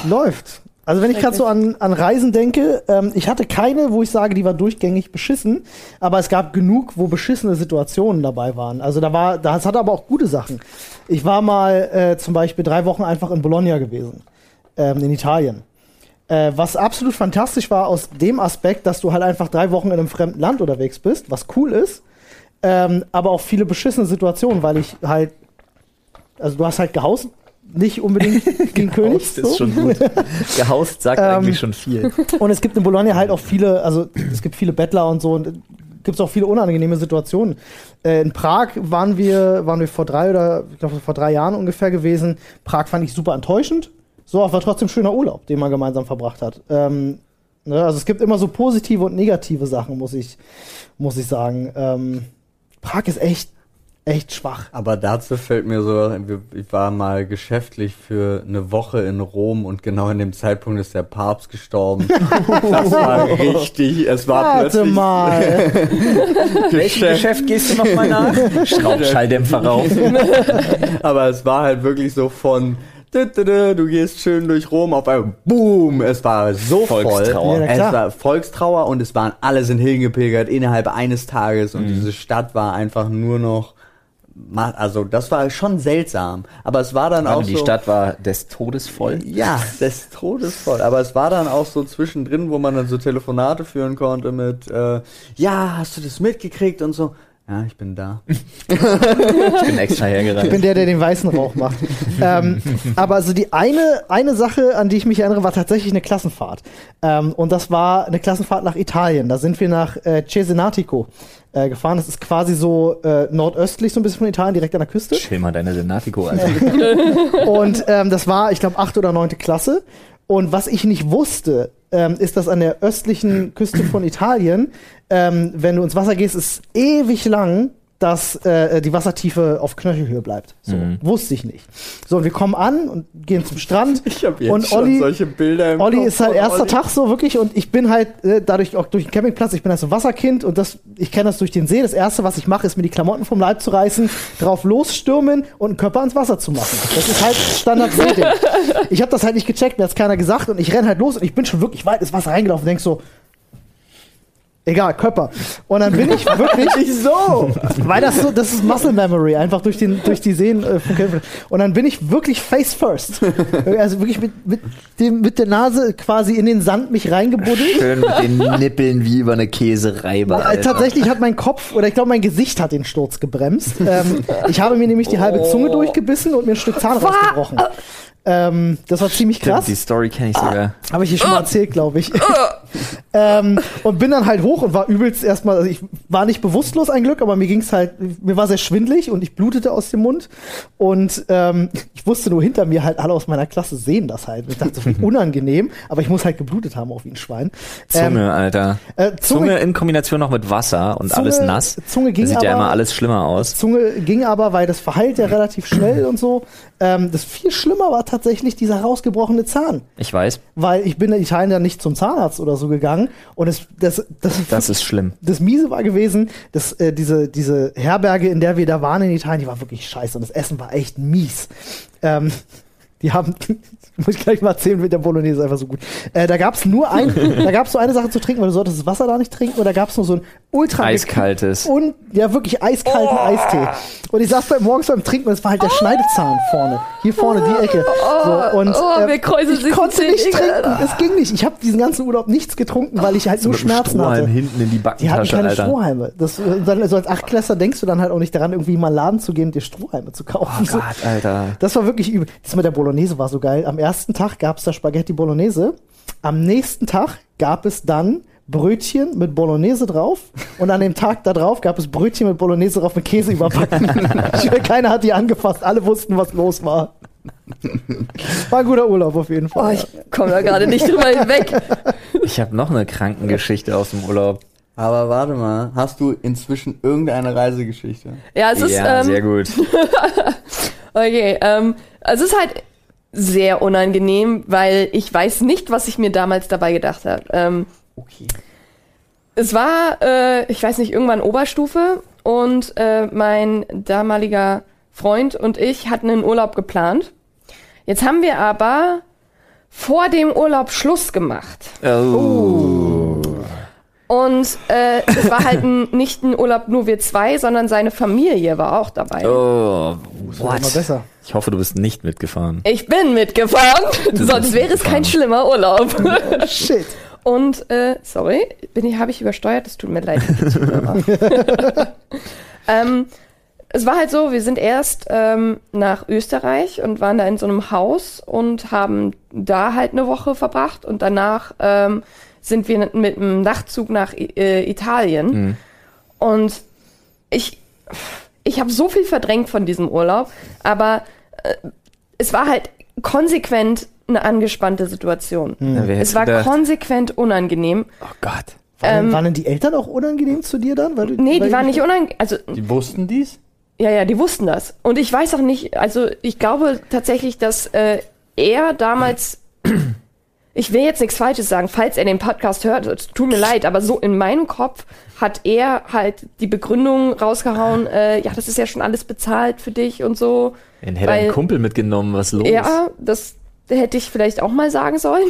läuft. Also wenn ich gerade so an Reisen denke, ich hatte keine, wo ich sage, die war durchgängig beschissen, aber es gab genug, wo beschissene Situationen dabei waren. Also das hatte aber auch gute Sachen. Ich war mal zum Beispiel 3 Wochen einfach in Bologna gewesen, in Italien. Was absolut fantastisch war aus dem Aspekt, dass du halt einfach 3 Wochen in einem fremden Land unterwegs bist, was cool ist, aber auch viele beschissene Situationen, weil ich halt, also du hast halt gehaust, nicht unbedingt gegen König. Gehaust ist schon gut. Gehaust sagt eigentlich schon viel. Und es gibt in Bologna halt auch viele, also es gibt viele Bettler und so und gibt es auch viele unangenehme Situationen. In Prag waren wir vor 3 Jahren ungefähr gewesen. Prag fand ich super enttäuschend. So, aber war trotzdem schöner Urlaub, den man gemeinsam verbracht hat. Ne, also es gibt immer so positive und negative Sachen, muss ich sagen. Prag ist echt schwach. Aber dazu fällt mir so, ich war mal geschäftlich für eine Woche in Rom und genau in dem Zeitpunkt ist der Papst gestorben. Das war richtig, es war plötzlich... Warte mal! Welchen Geschäft gehst du nochmal nach? Schraubschalldämpfer rauf. Aber es war halt wirklich so von... Du gehst schön durch Rom, auf einmal boom, es war so Volkstrauer. Voll. Ja, es war Volkstrauer und es waren alle sind hingepilgert innerhalb eines Tages und diese Stadt war einfach nur noch, also das war schon seltsam, aber es war dann auch so... Die Stadt war des Todes voll? Ja, des Todes voll, aber es war dann auch so zwischendrin, wo man dann so Telefonate führen konnte mit, ja, hast du das mitgekriegt und so... Ja, ich bin da. Ich bin extra hergereist. Ich bin der den weißen Rauch macht. Aber also die eine Sache, an die ich mich erinnere, war tatsächlich eine Klassenfahrt. Und das war eine Klassenfahrt nach Italien. Da sind wir nach Cesenatico gefahren. Das ist quasi so nordöstlich so ein bisschen von Italien, direkt an der Küste. Chill mal deine Senatico, Alter. Und das war, ich glaube, 8. oder 9. Klasse. Und was ich nicht wusste, ist das an der östlichen Küste von Italien, wenn du ins Wasser gehst, ist ewig lang, dass die Wassertiefe auf Knöchelhöhe bleibt. So, wusste ich nicht. So, und wir kommen an und gehen zum Strand. Ich habe jetzt und Olli, schon solche Bilder im Olli Kopf ist halt erster Olli. Tag so wirklich und ich bin halt dadurch auch durch den Campingplatz, ich bin halt so ein Wasserkind und ich kenne das durch den See. Das Erste, was ich mache, ist mir die Klamotten vom Leib zu reißen, drauf losstürmen und einen Körper ans Wasser zu machen. Das ist halt Standard-Seeding. Ich habe das halt nicht gecheckt, mir hat's keiner gesagt und ich renn halt los und ich bin schon wirklich weit ins Wasser reingelaufen und denk so, egal, Körper. Und dann bin ich wirklich so, weil das ist Muscle Memory, einfach durch die Sehnen von Kämpfen. Und dann bin ich wirklich face first. Also wirklich mit der Nase quasi in den Sand mich reingebuddelt. Schön mit den Nippeln wie über eine Käsereibe. Alter. Tatsächlich hat mein Kopf, oder ich glaube mein Gesicht hat den Sturz gebremst. Ich habe mir nämlich die halbe Zunge durchgebissen und mir ein Stück Zahn rausgebrochen. Das war ziemlich krass. Die Story kenne ich sogar. Habe ich hier schon mal erzählt, glaube ich. Und bin dann halt hoch und war übelst erstmal, also ich war nicht bewusstlos ein Glück, aber mir war sehr schwindelig und ich blutete aus dem Mund und ich wusste nur hinter mir halt, alle aus meiner Klasse sehen das halt. Und ich dachte, das ist unangenehm, aber ich muss halt geblutet haben, auch wie ein Schwein. Zunge, Alter. Zunge in Kombination noch mit Wasser und Zunge, alles nass. Zunge ging das sieht aber, ja immer alles schlimmer aus. Zunge ging aber, weil das verheilt ja relativ schnell und so. Das viel schlimmer war tatsächlich dieser rausgebrochene Zahn. Ich weiß. Weil ich bin in Italien dann nicht zum Zahnarzt oder so genauso gegangen. Und das ist schlimm. Das Miese war gewesen, dass diese Herberge, in der wir da waren in Italien, die war wirklich scheiße und das Essen war echt mies. Die haben, muss ich gleich mal erzählen, mit der Bolognese ist einfach so gut. Da gab's nur eine Sache zu trinken, weil du solltest das Wasser da nicht trinken, und da gab's nur so ein ultra eiskaltes und ja wirklich eiskalten Eistee. Und ich saß da morgens beim Trinken und es war halt der Schneidezahn vorne, hier vorne die Ecke. So, und ich konnte nicht trinken, es ging nicht. Ich habe diesen ganzen Urlaub nichts getrunken, weil ich halt nur Schmerzen hatte. Hinten in die Backentasche, die hatten keine Strohhalme. So als Achtklässler denkst du dann halt auch nicht daran, irgendwie mal in den Laden zu gehen und dir Strohhalme zu kaufen. Oh Gott, Alter. Das war wirklich übel. Das mit der Bolognese war so geil. Am ersten Tag gab es da Spaghetti Bolognese. Am nächsten Tag gab es dann Brötchen mit Bolognese drauf. Und an dem Tag da drauf gab es Brötchen mit Bolognese drauf mit Käse überbacken. Keiner hat die angefasst. Alle wussten, was los war. War ein guter Urlaub auf jeden Fall. Oh, ich komme da gerade nicht drüber hinweg. Ich habe noch eine Krankengeschichte aus dem Urlaub. Aber warte mal, hast du inzwischen irgendeine Reisegeschichte? Ja, es ist sehr gut. Okay, es ist halt sehr unangenehm, weil ich weiß nicht, was ich mir damals dabei gedacht habe. Okay. Es war, ich weiß nicht, irgendwann Oberstufe, und mein damaliger Freund und ich hatten einen Urlaub geplant. Jetzt haben wir aber vor dem Urlaub Schluss gemacht. Oh. Und es war halt nicht ein Urlaub nur wir zwei, sondern seine Familie war auch dabei. Oh, what? Ich hoffe, du bist nicht mitgefahren. Ich bin mitgefahren, sonst wäre es kein schlimmer Urlaub. Oh, shit. Und, sorry, habe ich übersteuert? Es tut mir leid. Es war halt so, wir sind erst nach Österreich und waren da in so einem Haus und haben da halt eine Woche verbracht. Und danach sind wir mit einem Nachtzug nach Italien. Mhm. Und ich habe so viel verdrängt von diesem Urlaub, aber es war halt konsequent eine angespannte Situation. Ja, es war konsequent unangenehm. Oh Gott. Waren denn die Eltern auch unangenehm zu dir dann? Weil die waren nicht unangenehm. Also, die wussten dies? Ja, die wussten das. Und ich weiß auch nicht, also ich glaube tatsächlich, dass er damals, ich will jetzt nichts Falsches sagen, falls er den Podcast hört, es tut mir leid, aber so in meinem Kopf hat er halt die Begründung rausgehauen, das ist ja schon alles bezahlt für dich und so. Dann hätte einen Kumpel mitgenommen, was los? Ja, das hätte ich vielleicht auch mal sagen sollen.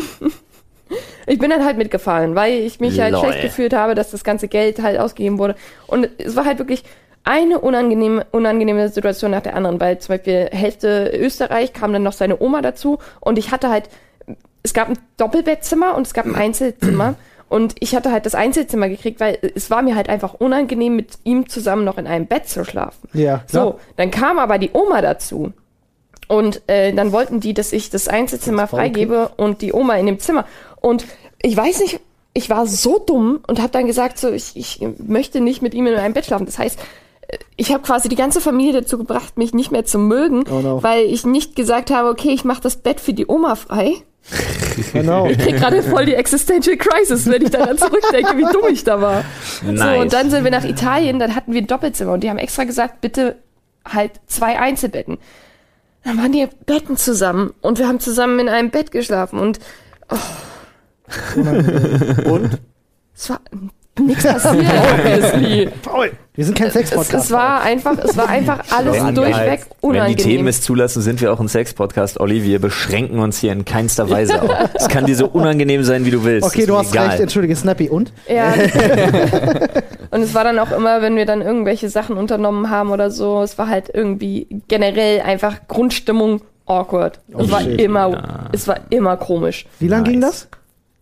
Ich bin dann halt mitgefahren, weil ich mich halt schlecht gefühlt habe, dass das ganze Geld halt ausgegeben wurde. Und es war halt wirklich eine unangenehme Situation nach der anderen, weil zum Beispiel Hälfte Österreich kam dann noch seine Oma dazu, und ich hatte halt, es gab ein Doppelbettzimmer und es gab ein Einzelzimmer, und ich hatte halt das Einzelzimmer gekriegt, weil es war mir halt einfach unangenehm, mit ihm zusammen noch in einem Bett zu schlafen. Ja, so, dann kam aber die Oma dazu. Und dann wollten die, dass ich das Einzelzimmer freigebe und die Oma in dem Zimmer. Und ich weiß nicht, ich war so dumm und habe dann gesagt, so, ich möchte nicht mit ihm in einem Bett schlafen. Das heißt, ich habe quasi die ganze Familie dazu gebracht, mich nicht mehr zu mögen, weil ich nicht gesagt habe, okay, ich mache das Bett für die Oma frei. Genau. Ich krieg gerade voll die Existential Crisis, wenn ich daran zurückdenke, wie dumm ich da war. Nice. So, und dann sind wir nach Italien, dann hatten wir ein Doppelzimmer, und die haben extra gesagt, bitte halt 2 Einzelbetten. Dann waren die Betten zusammen, und wir haben zusammen in einem Bett geschlafen, und und? Es war nichts passiert, obviously. Paul, wir sind kein Sex-Podcast. Es war einfach alles durchweg unangenehm. Wenn die Themen es zulassen, sind wir auch ein Sex-Podcast, Olli. Wir beschränken uns hier in keinster Weise auf. Es kann dir so unangenehm sein, wie du willst. Okay, du hast recht. Entschuldige, Snappy. Und? Ja. Und es war dann auch immer, wenn wir dann irgendwelche Sachen unternommen haben oder so, es war halt irgendwie generell einfach Grundstimmung awkward. Es war immer komisch. Wie lange ging das?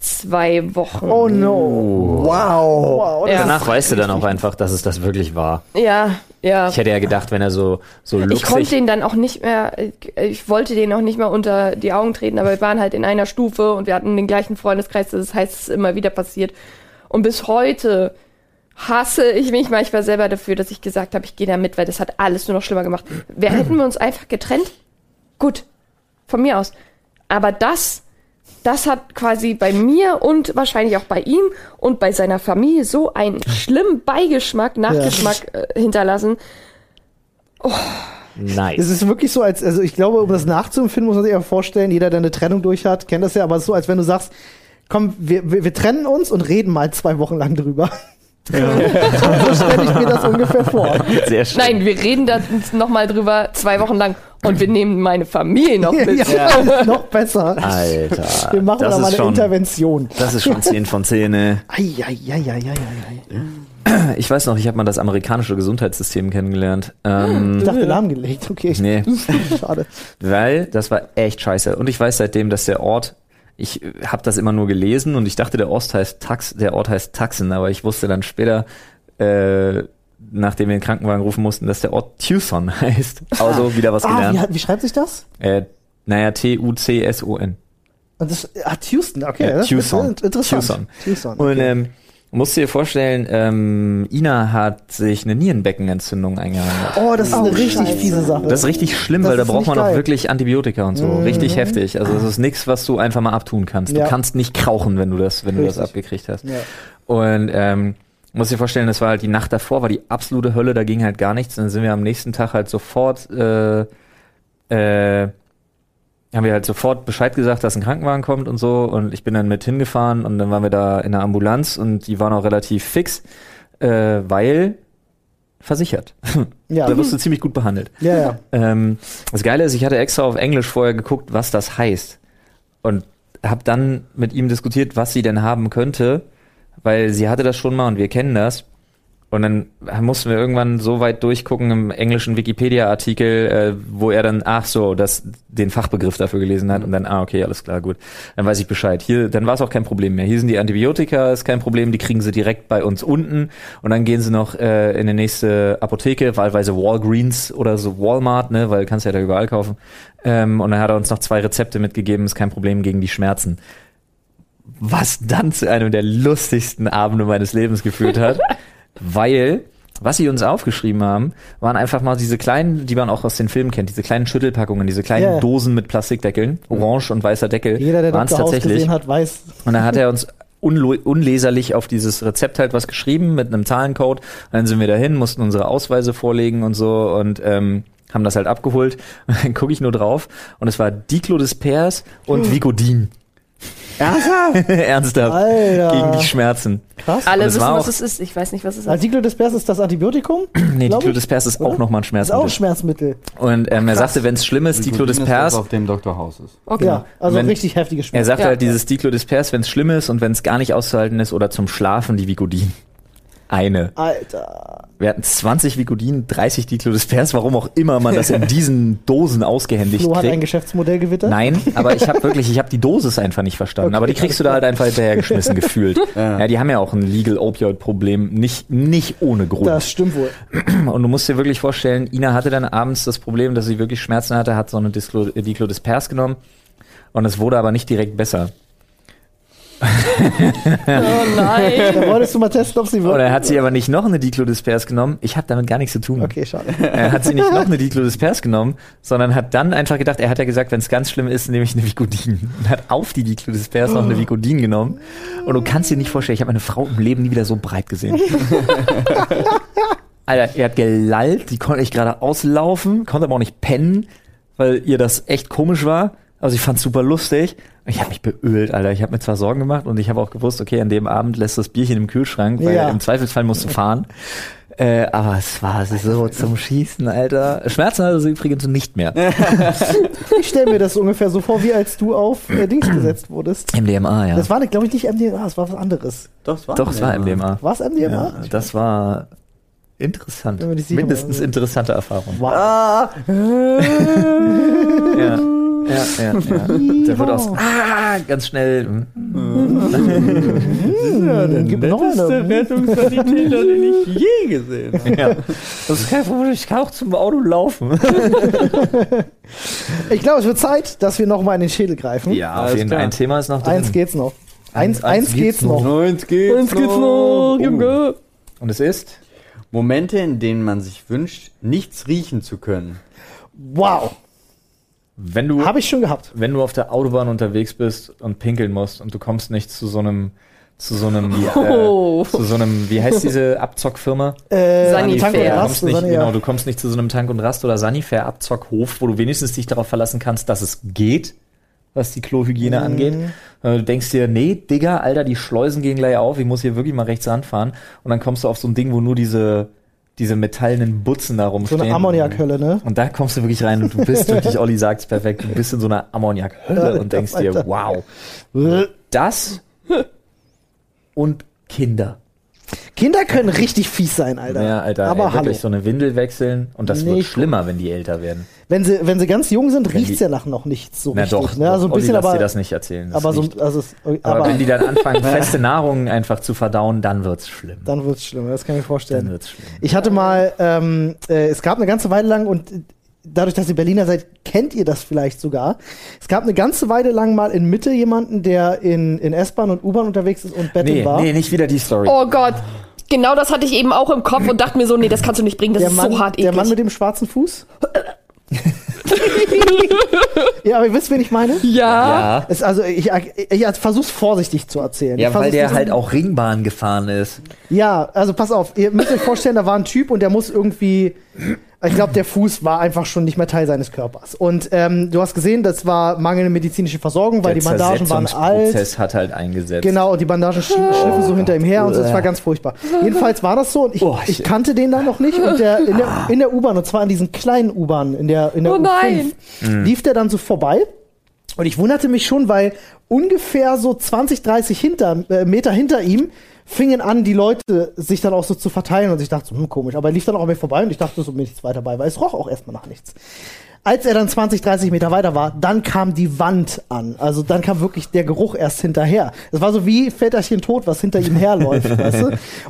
2 Wochen. Oh no. Wow. Ja. Danach weißt du dann auch einfach, dass es das wirklich war. Ja. Ich hätte ja gedacht, wenn er so luxig... Ich konnte den dann auch nicht mehr, ich wollte den auch nicht mehr unter die Augen treten, aber wir waren halt in einer Stufe und wir hatten den gleichen Freundeskreis, das heißt, es ist immer wieder passiert. Und bis heute hasse ich mich manchmal selber dafür, dass ich gesagt habe, ich gehe da mit, weil das hat alles nur noch schlimmer gemacht. Hätten wir uns einfach getrennt? Gut, von mir aus. Aber das hat quasi bei mir und wahrscheinlich auch bei ihm und bei seiner Familie so einen schlimmen Nachgeschmack hinterlassen. Oh. Nice. Es ist wirklich so, also ich glaube, um das nachzuempfinden, muss man sich ja vorstellen, jeder, der eine Trennung durch hat, kennt das ja, aber es ist so, als wenn du sagst, komm, wir trennen uns und reden mal 2 Wochen lang drüber. Ja. So stelle ich mir das ungefähr vor. Sehr schön. Nein, wir reden da nochmal drüber 2 Wochen lang und wir nehmen meine Familie noch mit. Ja, ja. Noch besser. Alter. Wir machen da mal eine Intervention. Das ist schon 10 von 10. Ich weiß noch, ich habe mal das amerikanische Gesundheitssystem kennengelernt. Ich dachte, den Namen gelegt. Okay. Nee. Schade. Weil das war echt scheiße. Und ich weiß seitdem, dass der Ort, ich habe das immer nur gelesen und ich dachte, der Ort heißt Tucson, aber ich wusste dann später, nachdem wir den Krankenwagen rufen mussten, dass der Ort Tucson heißt. Also wieder was gelernt. Wie schreibt sich das? T-U-C-S-O-N. Und das, Tucson, okay. Ja, Tucson. Interessant. Tucson, okay. Und musst du dir vorstellen, Ina hat sich eine Nierenbeckenentzündung eingehandelt. Oh, das ist eine richtig fiese Sache. Das ist richtig schlimm, weil da braucht man auch wirklich Antibiotika und so. Mhm. Richtig heftig. Also es ist nichts, was du einfach mal abtun kannst. Ja. Du kannst nicht krauchen, wenn du das abgekriegt hast. Ja. Und musst dir vorstellen, das war halt die Nacht davor, war die absolute Hölle, da ging halt gar nichts. Dann sind wir am nächsten Tag halt sofort haben wir halt sofort Bescheid gesagt, dass ein Krankenwagen kommt und so, und ich bin dann mit hingefahren und dann waren wir da in der Ambulanz und die waren auch relativ fix, weil versichert. Ja. Da wirst du ziemlich gut behandelt. Ja, ja. Das Geile ist, ich hatte extra auf Englisch vorher geguckt, was das heißt, und habe dann mit ihm diskutiert, was sie denn haben könnte, weil sie hatte das schon mal und wir kennen das. Und dann mussten wir irgendwann so weit durchgucken im englischen Wikipedia-Artikel, wo er dann, den Fachbegriff dafür gelesen hat, und dann, okay, alles klar, gut. Dann weiß ich Bescheid. Hier, dann war es auch kein Problem mehr. Hier sind die Antibiotika, ist kein Problem, die kriegen sie direkt bei uns unten und dann gehen sie noch in die nächste Apotheke, wahlweise Walgreens oder so Walmart, ne, weil kannst ja da überall kaufen. Und dann hat er uns noch 2 Rezepte mitgegeben, ist kein Problem gegen die Schmerzen. Was dann zu einem der lustigsten Abende meines Lebens geführt hat. Weil, was sie uns aufgeschrieben haben, waren einfach mal diese kleinen, die man auch aus den Filmen kennt, diese kleinen Schüttelpackungen, diese kleinen Dosen mit Plastikdeckeln, orange und weißer Deckel. Jeder, der das gesehen hat, weiß. Und dann hat er uns unleserlich auf dieses Rezept halt was geschrieben mit einem Zahlencode. Dann sind wir dahin, mussten unsere Ausweise vorlegen und so und haben das halt abgeholt. Und dann gucke ich nur drauf und es war Diclodespers und Vicodin. Ernsthaft? Ernsthaft. Alter. Gegen die Schmerzen. Krass. Alle wissen, was es ist. Ich weiß nicht, was es ist. Also Diclodespers ist das Antibiotikum? Nee, Diclodespers ist auch nochmal ein Schmerzmittel. Ist auch Schmerzmittel. Und er sagte, wenn es schlimm ist, Diclodespers... auf dem Dr. House ist. Okay. Ja, also richtig heftige Schmerzen. Er sagte halt dieses Diclodespers, wenn es schlimm ist und wenn es gar nicht auszuhalten ist oder zum Schlafen, die Vicodin. Alter. Wir hatten 20 Vicodin, 30 Diclodespers, warum auch immer man das in diesen Dosen ausgehändigt kriegt. Flo hat ein Geschäftsmodell gewittert? Nein, aber ich habe die Dosis einfach nicht verstanden. Okay, aber die kriegst du da halt einfach hinterhergeschmissen gefühlt. Ja, die haben ja auch ein Legal-Opioid-Problem, nicht ohne Grund. Das stimmt wohl. Und du musst dir wirklich vorstellen, Ina hatte dann abends das Problem, dass sie wirklich Schmerzen hatte, hat so eine Diclodespers genommen und es wurde aber nicht direkt besser. Oh nein. Da wolltest du mal testen, ob sie wirkt. Oder hat sie aber nicht noch eine Diclodespers genommen? Ich habe damit gar nichts zu tun. Okay, schade. Hat sie nicht noch eine Diclodespers genommen, sondern hat dann einfach gedacht, er hat ja gesagt, wenn es ganz schlimm ist, nehme ich eine Vicodin. Und hat auf die Diclodespers noch eine Vicodin genommen. Und du kannst dir nicht vorstellen, ich habe meine Frau im Leben nie wieder so breit gesehen. Alter, er hat gelallt, die konnte echt gerade auslaufen, konnte aber auch nicht pennen, weil ihr das echt komisch war. Also ich fand's super lustig. Ich habe mich beölt, Alter. Ich habe mir zwar Sorgen gemacht und ich habe auch gewusst, okay, an dem Abend lässt das Bierchen im Kühlschrank, weil im Zweifelsfall musst du fahren. Aber es war so zum Schießen, Alter. Schmerzen hatte sie übrigens nicht mehr. Ich stelle mir das ungefähr so vor, wie als du auf Dings gesetzt wurdest. MDMA, ja. Das war, glaube ich, nicht MDMA, es war was anderes. Doch, es war MDMA. War es MDMA? Ja, das war... interessant. Mindestens interessante Erfahrung. Wow. Ja. Da wird aus ganz schnell. Das ist die beste Rettungssanitäter, den ich je gesehen habe. Ja. Das ist kein Problem, ich kann auch zum Auto laufen. Ich glaube, es wird Zeit, dass wir nochmal in den Schädel greifen. Ja, auf jeden Fall. Ein Thema ist noch drin. Eins geht's noch. Eins geht's noch. Und es ist... Momente, in denen man sich wünscht, nichts riechen zu können. Wow. Habe ich schon gehabt. Wenn du auf der Autobahn unterwegs bist und pinkeln musst und du kommst nicht zu so einem, wie heißt diese Abzockfirma? Sanifair. Tank und Rast, du kommst nicht zu so einem Tank und Rast oder Sanifair Abzockhof, wo du wenigstens dich darauf verlassen kannst, dass es geht. was die Klohygiene angeht. Du denkst dir, nee, Digga, Alter, die Schleusen gehen gleich auf, ich muss hier wirklich mal rechts anfahren. Und dann kommst du auf so ein Ding, wo nur diese metallenen Butzen da rumstehen. So eine Ammoniakhölle, ne? Und da kommst du wirklich rein und du bist wirklich, Olli sagt's perfekt, du bist in so einer Ammoniakhölle und denkst dir, wow. Das und Kinder. Kinder können richtig fies sein, Alter. Ja, Alter, aber ey, wirklich so eine Windel wechseln und das wird schlimmer, wenn die älter werden. Wenn sie ganz jung sind, riecht's ja nach noch nicht so richtig. Na doch, ne? Also ein bisschen, Olli, lass dir das nicht erzählen. Das aber wenn die dann anfangen, feste Nahrung einfach zu verdauen, dann wird's schlimm. Dann wird's schlimm, das kann ich mir vorstellen. Dann wird's schlimm. Ich hatte mal, es gab eine ganze Weile lang, und dadurch, dass ihr Berliner seid, kennt ihr das vielleicht sogar. Es gab eine ganze Weile lang mal in Mitte jemanden, der in S-Bahn und U-Bahn unterwegs ist und betteln war. Nee, nicht wieder die Story. Oh Gott. Genau das hatte ich eben auch im Kopf und dachte mir so, nee, das kannst du nicht bringen, das ist so hart eklig. Der Mann mit dem schwarzen Fuß? Ja, aber ihr wisst, wen ich meine? Ja. Es, also ich versuch's vorsichtig zu erzählen. Ja, weil der halt auch Ringbahn gefahren ist. Ja, also pass auf. Ihr müsst euch vorstellen, da war ein Typ und der muss irgendwie... Ich glaube, der Fuß war einfach schon nicht mehr Teil seines Körpers. Und du hast gesehen, das war mangelnde medizinische Versorgung, weil die Bandagen waren alt. Der Prozess hat halt eingesetzt. Genau, und die Bandagen schliffen so hinter ihm her und so, das war ganz furchtbar. Jedenfalls war das so und ich kannte den da noch nicht. Und der in der U-Bahn, und zwar in diesen kleinen U-Bahnen, in der U5, lief der dann so vorbei. Und ich wunderte mich schon, weil ungefähr so 20, 30 Meter hinter ihm fingen an, die Leute sich dann auch so zu verteilen, und ich dachte so, komisch, aber er lief dann auch an mir vorbei und ich dachte so, mir nichts weiter bei, weil es roch auch erstmal nach nichts. Als er dann 20, 30 Meter weiter war, dann kam die Wand an. Also dann kam wirklich der Geruch erst hinterher. Das war so wie Väterchen tot, was hinter ihm herläuft, weißt du?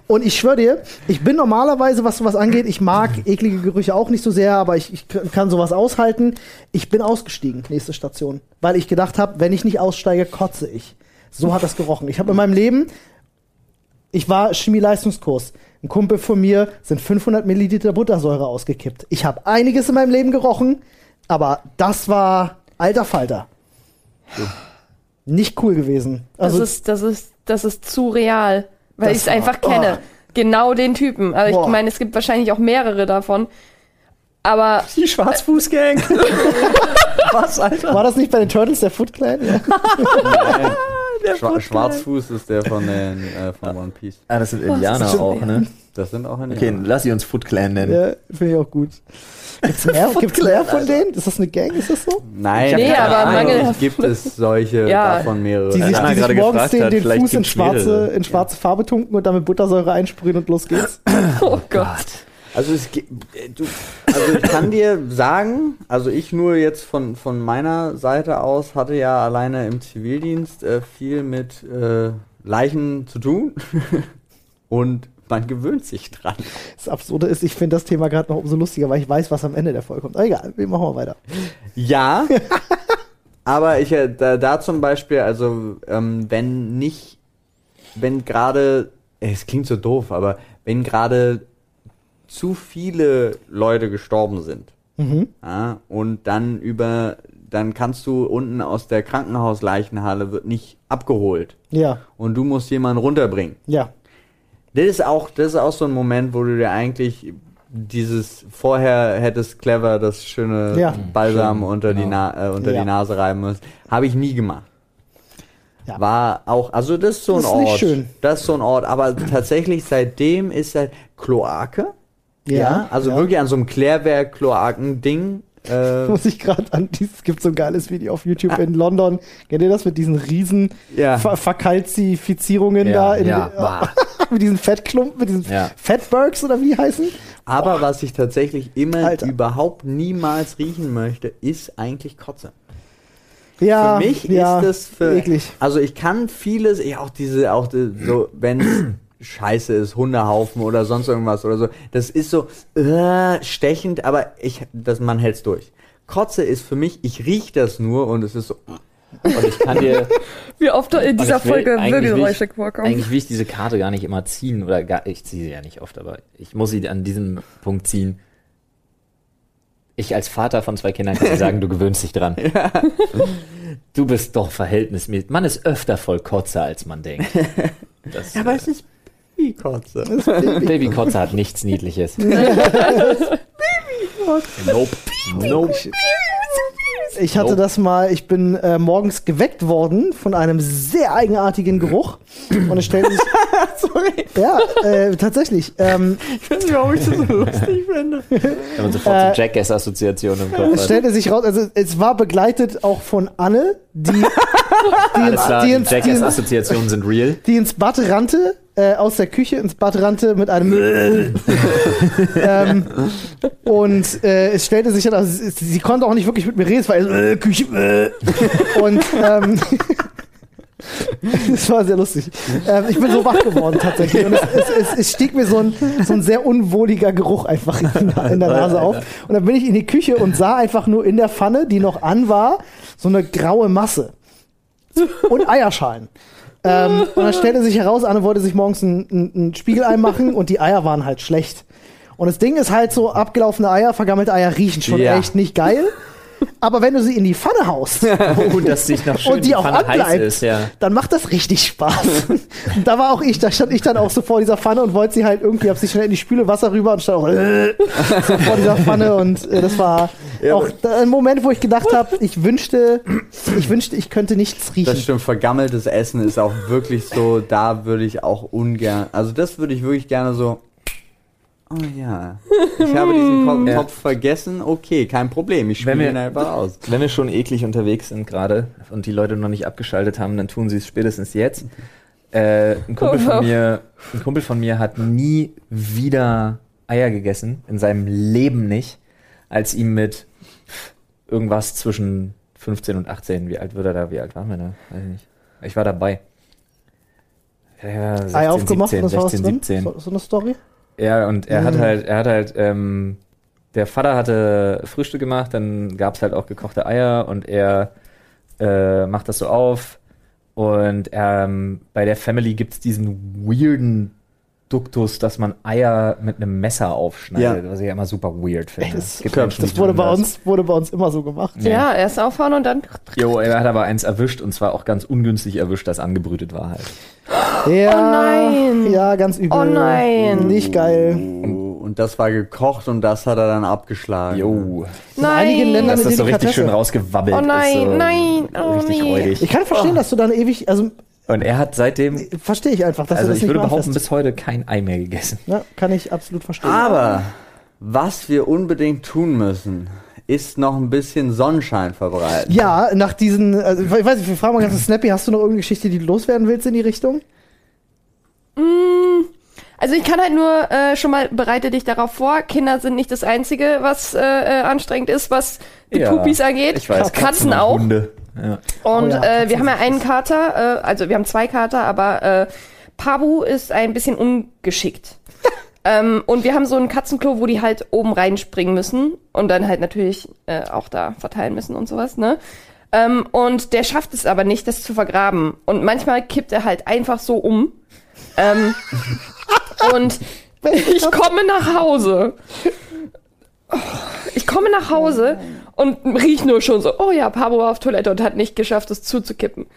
Und ich schwöre dir, ich bin normalerweise, was sowas angeht, ich mag eklige Gerüche auch nicht so sehr, aber ich kann sowas aushalten. Ich bin ausgestiegen, nächste Station, weil ich gedacht habe, wenn ich nicht aussteige, kotze ich. So hat das gerochen. Ich habe in meinem Leben... Ich war Chemieleistungskurs. Ein Kumpel von mir sind 500 Milliliter Buttersäure ausgekippt. Ich habe einiges in meinem Leben gerochen, aber das war alter Falter. Nicht cool gewesen. Also das ist zu real, weil ich es einfach kenne. Genau den Typen. Also ich meine, es gibt wahrscheinlich auch mehrere davon. Aber die Schwarzfußgang. Was, Alter? War das nicht bei den Turtles der Foot Clan? Ja. Nein. Schwarzfuß ist der von One Piece. Ah, das sind Indianer auch, ne? Das sind auch Indianer. Okay, lass sie uns Foot Clan nennen. Ja, finde ich auch gut. Gibt's mehr von denen? Ist das eine Gang? Ist das so? Nein, gibt es solche davon mehrere. Die sich morgens den Fuß in schwarze Farbe tunken und damit Buttersäure einsprühen und los geht's. Oh Gott. Also, ich kann dir sagen, also ich nur jetzt von meiner Seite aus hatte ja alleine im Zivildienst viel mit Leichen zu tun und man gewöhnt sich dran. Das Absurde ist, ich finde das Thema gerade noch umso lustiger, weil ich weiß, was am Ende der Folge kommt. Aber egal, wir machen mal weiter. Ja, aber ich da zum Beispiel, also wenn gerade, es klingt so doof, aber wenn gerade zu viele Leute gestorben sind. Mhm. Ja, und dann kannst du unten aus der Krankenhausleichenhalle wird nicht abgeholt. Ja. Und du musst jemanden runterbringen. Ja. Das ist auch so ein Moment, wo du dir eigentlich dieses vorher hättest clever das schöne Balsam unter die Nase reiben müssen. Habe ich nie gemacht. Ja. War auch, also das ist so ein Ort, aber tatsächlich seitdem ist halt Kloake. Ja, also wirklich an so einem Klärwerk-Kloaken-Ding. Muss ich gerade an es gibt so ein geiles Video auf YouTube in London. Kennt ihr das mit diesen riesen Verkalzifizierungen da? Mit diesen Fettklumpen, mit diesen Fatbergs oder wie die heißen? Aber was ich tatsächlich immer überhaupt niemals riechen möchte, ist eigentlich Kotze. Ja, für mich ist das eklig. Also ich kann vieles, wenn Scheiße ist, Hundehaufen oder sonst irgendwas oder so. Das ist so stechend, aber man hält's durch. Kotze ist für mich, ich riech das nur und es ist so. Und ich kann dir... Wie oft in dieser Folge Wirbelgeräusche vorkommen. Eigentlich will ich diese Karte gar nicht immer ziehen ich ziehe sie ja nicht oft, aber ich muss sie an diesem Punkt ziehen. Ich als Vater von 2 Kindern kann sagen, du gewöhnst dich dran. Ja. Du bist doch verhältnismäßig. Man ist öfter voll Kotze, als man denkt. Das, aber es ist Babykotze. Babykotze hat nichts Niedliches. Babykotze. Nope. Nope. Ich hatte das mal, ich bin morgens geweckt worden von einem sehr eigenartigen Geruch. Und es stellte sich... Sorry. Ja, tatsächlich. Ich weiß nicht, warum ich das so lustig finde. Wenn man sofort so Jackass-Assoziationen im Kopf hat. Es stellte sich raus, also es war begleitet auch von Anne, die Jackass-Assoziationen sind real. Die ins Bad rannte, aus der Küche ins Bad rannte mit einem und es stellte sich dann, also sie konnte auch nicht wirklich mit mir reden, es war Küche und das war sehr lustig. Ich bin so wach geworden tatsächlich und es stieg mir so ein sehr unwohliger Geruch einfach in der Nase auf und dann bin ich in die Küche und sah einfach nur in der Pfanne, die noch an war, so eine graue Masse und Eierschalen. Und dann stellte sich heraus, Anne wollte sich morgens ein Spiegelei machen und die Eier waren halt schlecht. Und das Ding ist halt so, abgelaufene Eier, vergammelte Eier riechen schon echt nicht geil. Aber wenn du sie in die Pfanne haust dass sich noch schön und die auch Pfanne anbleibt, ist, dann macht das richtig Spaß. Und da war auch ich, da stand ich dann auch so vor dieser Pfanne und wollte sie halt irgendwie, hab sie schnell in die Spüle Wasser rüber und stand auch so vor dieser Pfanne und das war auch ein Moment, wo ich gedacht habe, ich wünschte, ich könnte nichts riechen. Das stimmt, vergammeltes Essen ist auch wirklich so, da würde ich auch ungern, also das würde ich wirklich gerne so... Oh ja, ich habe diesen Topf vergessen, okay, kein Problem, ich spiele ihn einfach aus. Wenn wir schon eklig unterwegs sind gerade und die Leute noch nicht abgeschaltet haben, dann tun sie es spätestens jetzt. Ein Kumpel von mir hat nie wieder Eier gegessen, in seinem Leben nicht, als ihm mit irgendwas zwischen 15 und 18, wie alt waren wir da, weiß ich nicht, ich war dabei. Ja, 16, Ei aufgemacht, 17, 16, 17. So eine Story? Ja, und er hat halt, der Vater hatte Frühstück gemacht, dann gab's halt auch gekochte Eier und er macht das so auf und bei der Family gibt's diesen weirden Duktus, dass man Eier mit einem Messer aufschneidet, was ich ja immer super weird finde. Das wurde bei uns immer so gemacht. Ja, erst aufhauen und dann... Jo, er hat aber eins erwischt und zwar auch ganz ungünstig erwischt, das angebrütet war halt. Ja, oh nein! Ja, ganz übel. Oh nein! Nicht geil. Und das war gekocht und das hat er dann abgeschlagen. Jo. Nein! In einigen Ländern, dass das so richtig schön rausgewabbelt ist. Oh nein, richtig räudig. Ich kann verstehen, dass du dann ewig... Und er hat seitdem... Verstehe ich einfach, dass er das nicht. Also ich würde behaupten, bis heute kein Ei mehr gegessen. Ja, kann ich absolut verstehen. Aber was wir unbedingt tun müssen, ist noch ein bisschen Sonnenschein verbreiten. Ja, nach diesen... Also ich weiß nicht, wir fragen mal ganz Snappy, hast du noch irgendeine Geschichte, die du loswerden willst in die Richtung? Also ich kann halt nur schon mal, bereite dich darauf vor, Kinder sind nicht das Einzige, was anstrengend ist, was die Pupis angeht. Ich weiß, Katzen auch. Hunde. Ja. Und wir haben ja einen Kater, also wir haben zwei Kater, aber Pabu ist ein bisschen ungeschickt. Und wir haben so ein Katzenklo, wo die halt oben reinspringen müssen und dann halt natürlich auch da verteilen müssen und sowas, ne? Und der schafft es aber nicht, das zu vergraben. Und manchmal kippt er halt einfach so um. Und ich komme nach Hause. Und riech nur schon so, oh ja, Pabu war auf Toilette und hat nicht geschafft, es zuzukippen.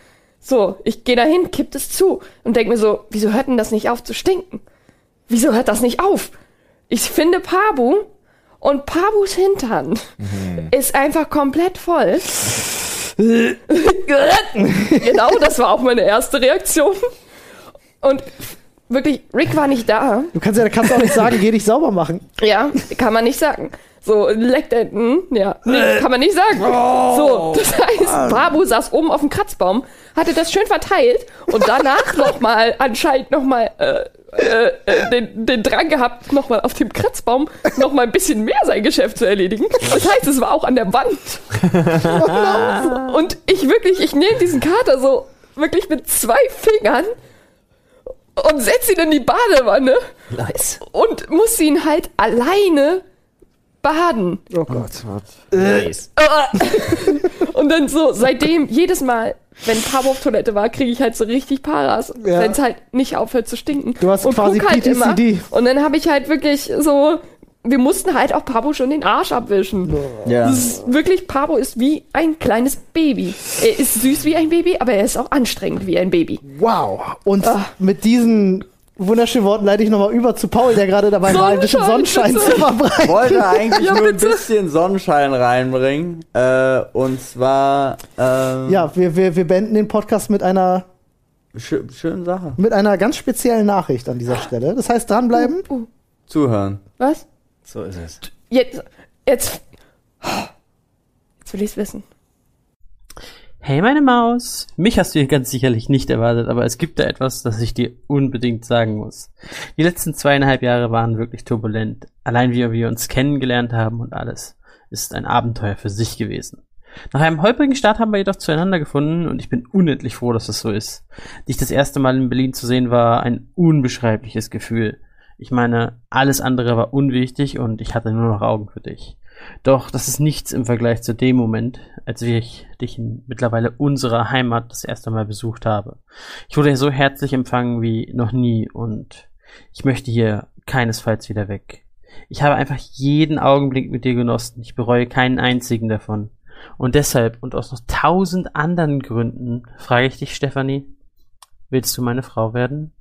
So, ich gehe dahin, kippt es zu und denke mir so, wieso hört denn das nicht auf zu stinken? Wieso hört das nicht auf? Ich finde Pabu und Pabus Hintern ist einfach komplett voll. Genau, das war auch meine erste Reaktion. Und wirklich, Rick war nicht da. Du kannst ja der Katze auch nicht sagen, geh dich sauber machen. Ja, kann man nicht sagen. So, leckt nee, kann man nicht sagen. So, das heißt, Pabu saß oben auf dem Kratzbaum, hatte das schön verteilt und danach den Drang gehabt, nochmal auf dem Kratzbaum nochmal ein bisschen mehr sein Geschäft zu erledigen. Das heißt, es war auch an der Wand. Und ich nehme diesen Kater so wirklich mit 2 Fingern und setze ihn in die Badewanne. Nice. Und muss ihn halt alleine baden. Oh Gott. Nice. Und dann so, seitdem, jedes Mal, wenn Pabu auf Toilette war, kriege ich halt so richtig Paras, wenn es halt nicht aufhört zu stinken. Du hast und quasi halt PTSD. Immer. Und dann habe ich halt wirklich so, wir mussten halt auch Pabu schon den Arsch abwischen. Ja. Wirklich, Pabu ist wie ein kleines Baby. Er ist süß wie ein Baby, aber er ist auch anstrengend wie ein Baby. Wow. Und mit diesen wunderschönen Worten leite ich nochmal über zu Paul, der gerade dabei war, ein bisschen Sonnenschein zu verbreiten. Ich wollte eigentlich nur ein bisschen Sonnenschein reinbringen. Und zwar... ja, wir beenden den Podcast mit einer... schönen Sache. Mit einer ganz speziellen Nachricht an dieser Stelle. Das heißt, dranbleiben. Zuhören. Was? So ist es. Jetzt will ich's wissen. Hey meine Maus, mich hast du hier ganz sicherlich nicht erwartet, aber es gibt da etwas, das ich dir unbedingt sagen muss. Die letzten 2,5 Jahre waren wirklich turbulent. Allein wie wir uns kennengelernt haben und alles, ist ein Abenteuer für sich gewesen. Nach einem holprigen Start haben wir jedoch zueinander gefunden und ich bin unendlich froh, dass das so ist. Dich das erste Mal in Berlin zu sehen war ein unbeschreibliches Gefühl. Ich meine, alles andere war unwichtig und ich hatte nur noch Augen für dich. Doch das ist nichts im Vergleich zu dem Moment, als ich dich in mittlerweile unserer Heimat das erste Mal besucht habe. Ich wurde hier so herzlich empfangen wie noch nie und ich möchte hier keinesfalls wieder weg. Ich habe einfach jeden Augenblick mit dir genossen. Ich bereue keinen einzigen davon. Und deshalb und aus noch 1000 anderen Gründen frage ich dich, Stephanie, willst du meine Frau werden?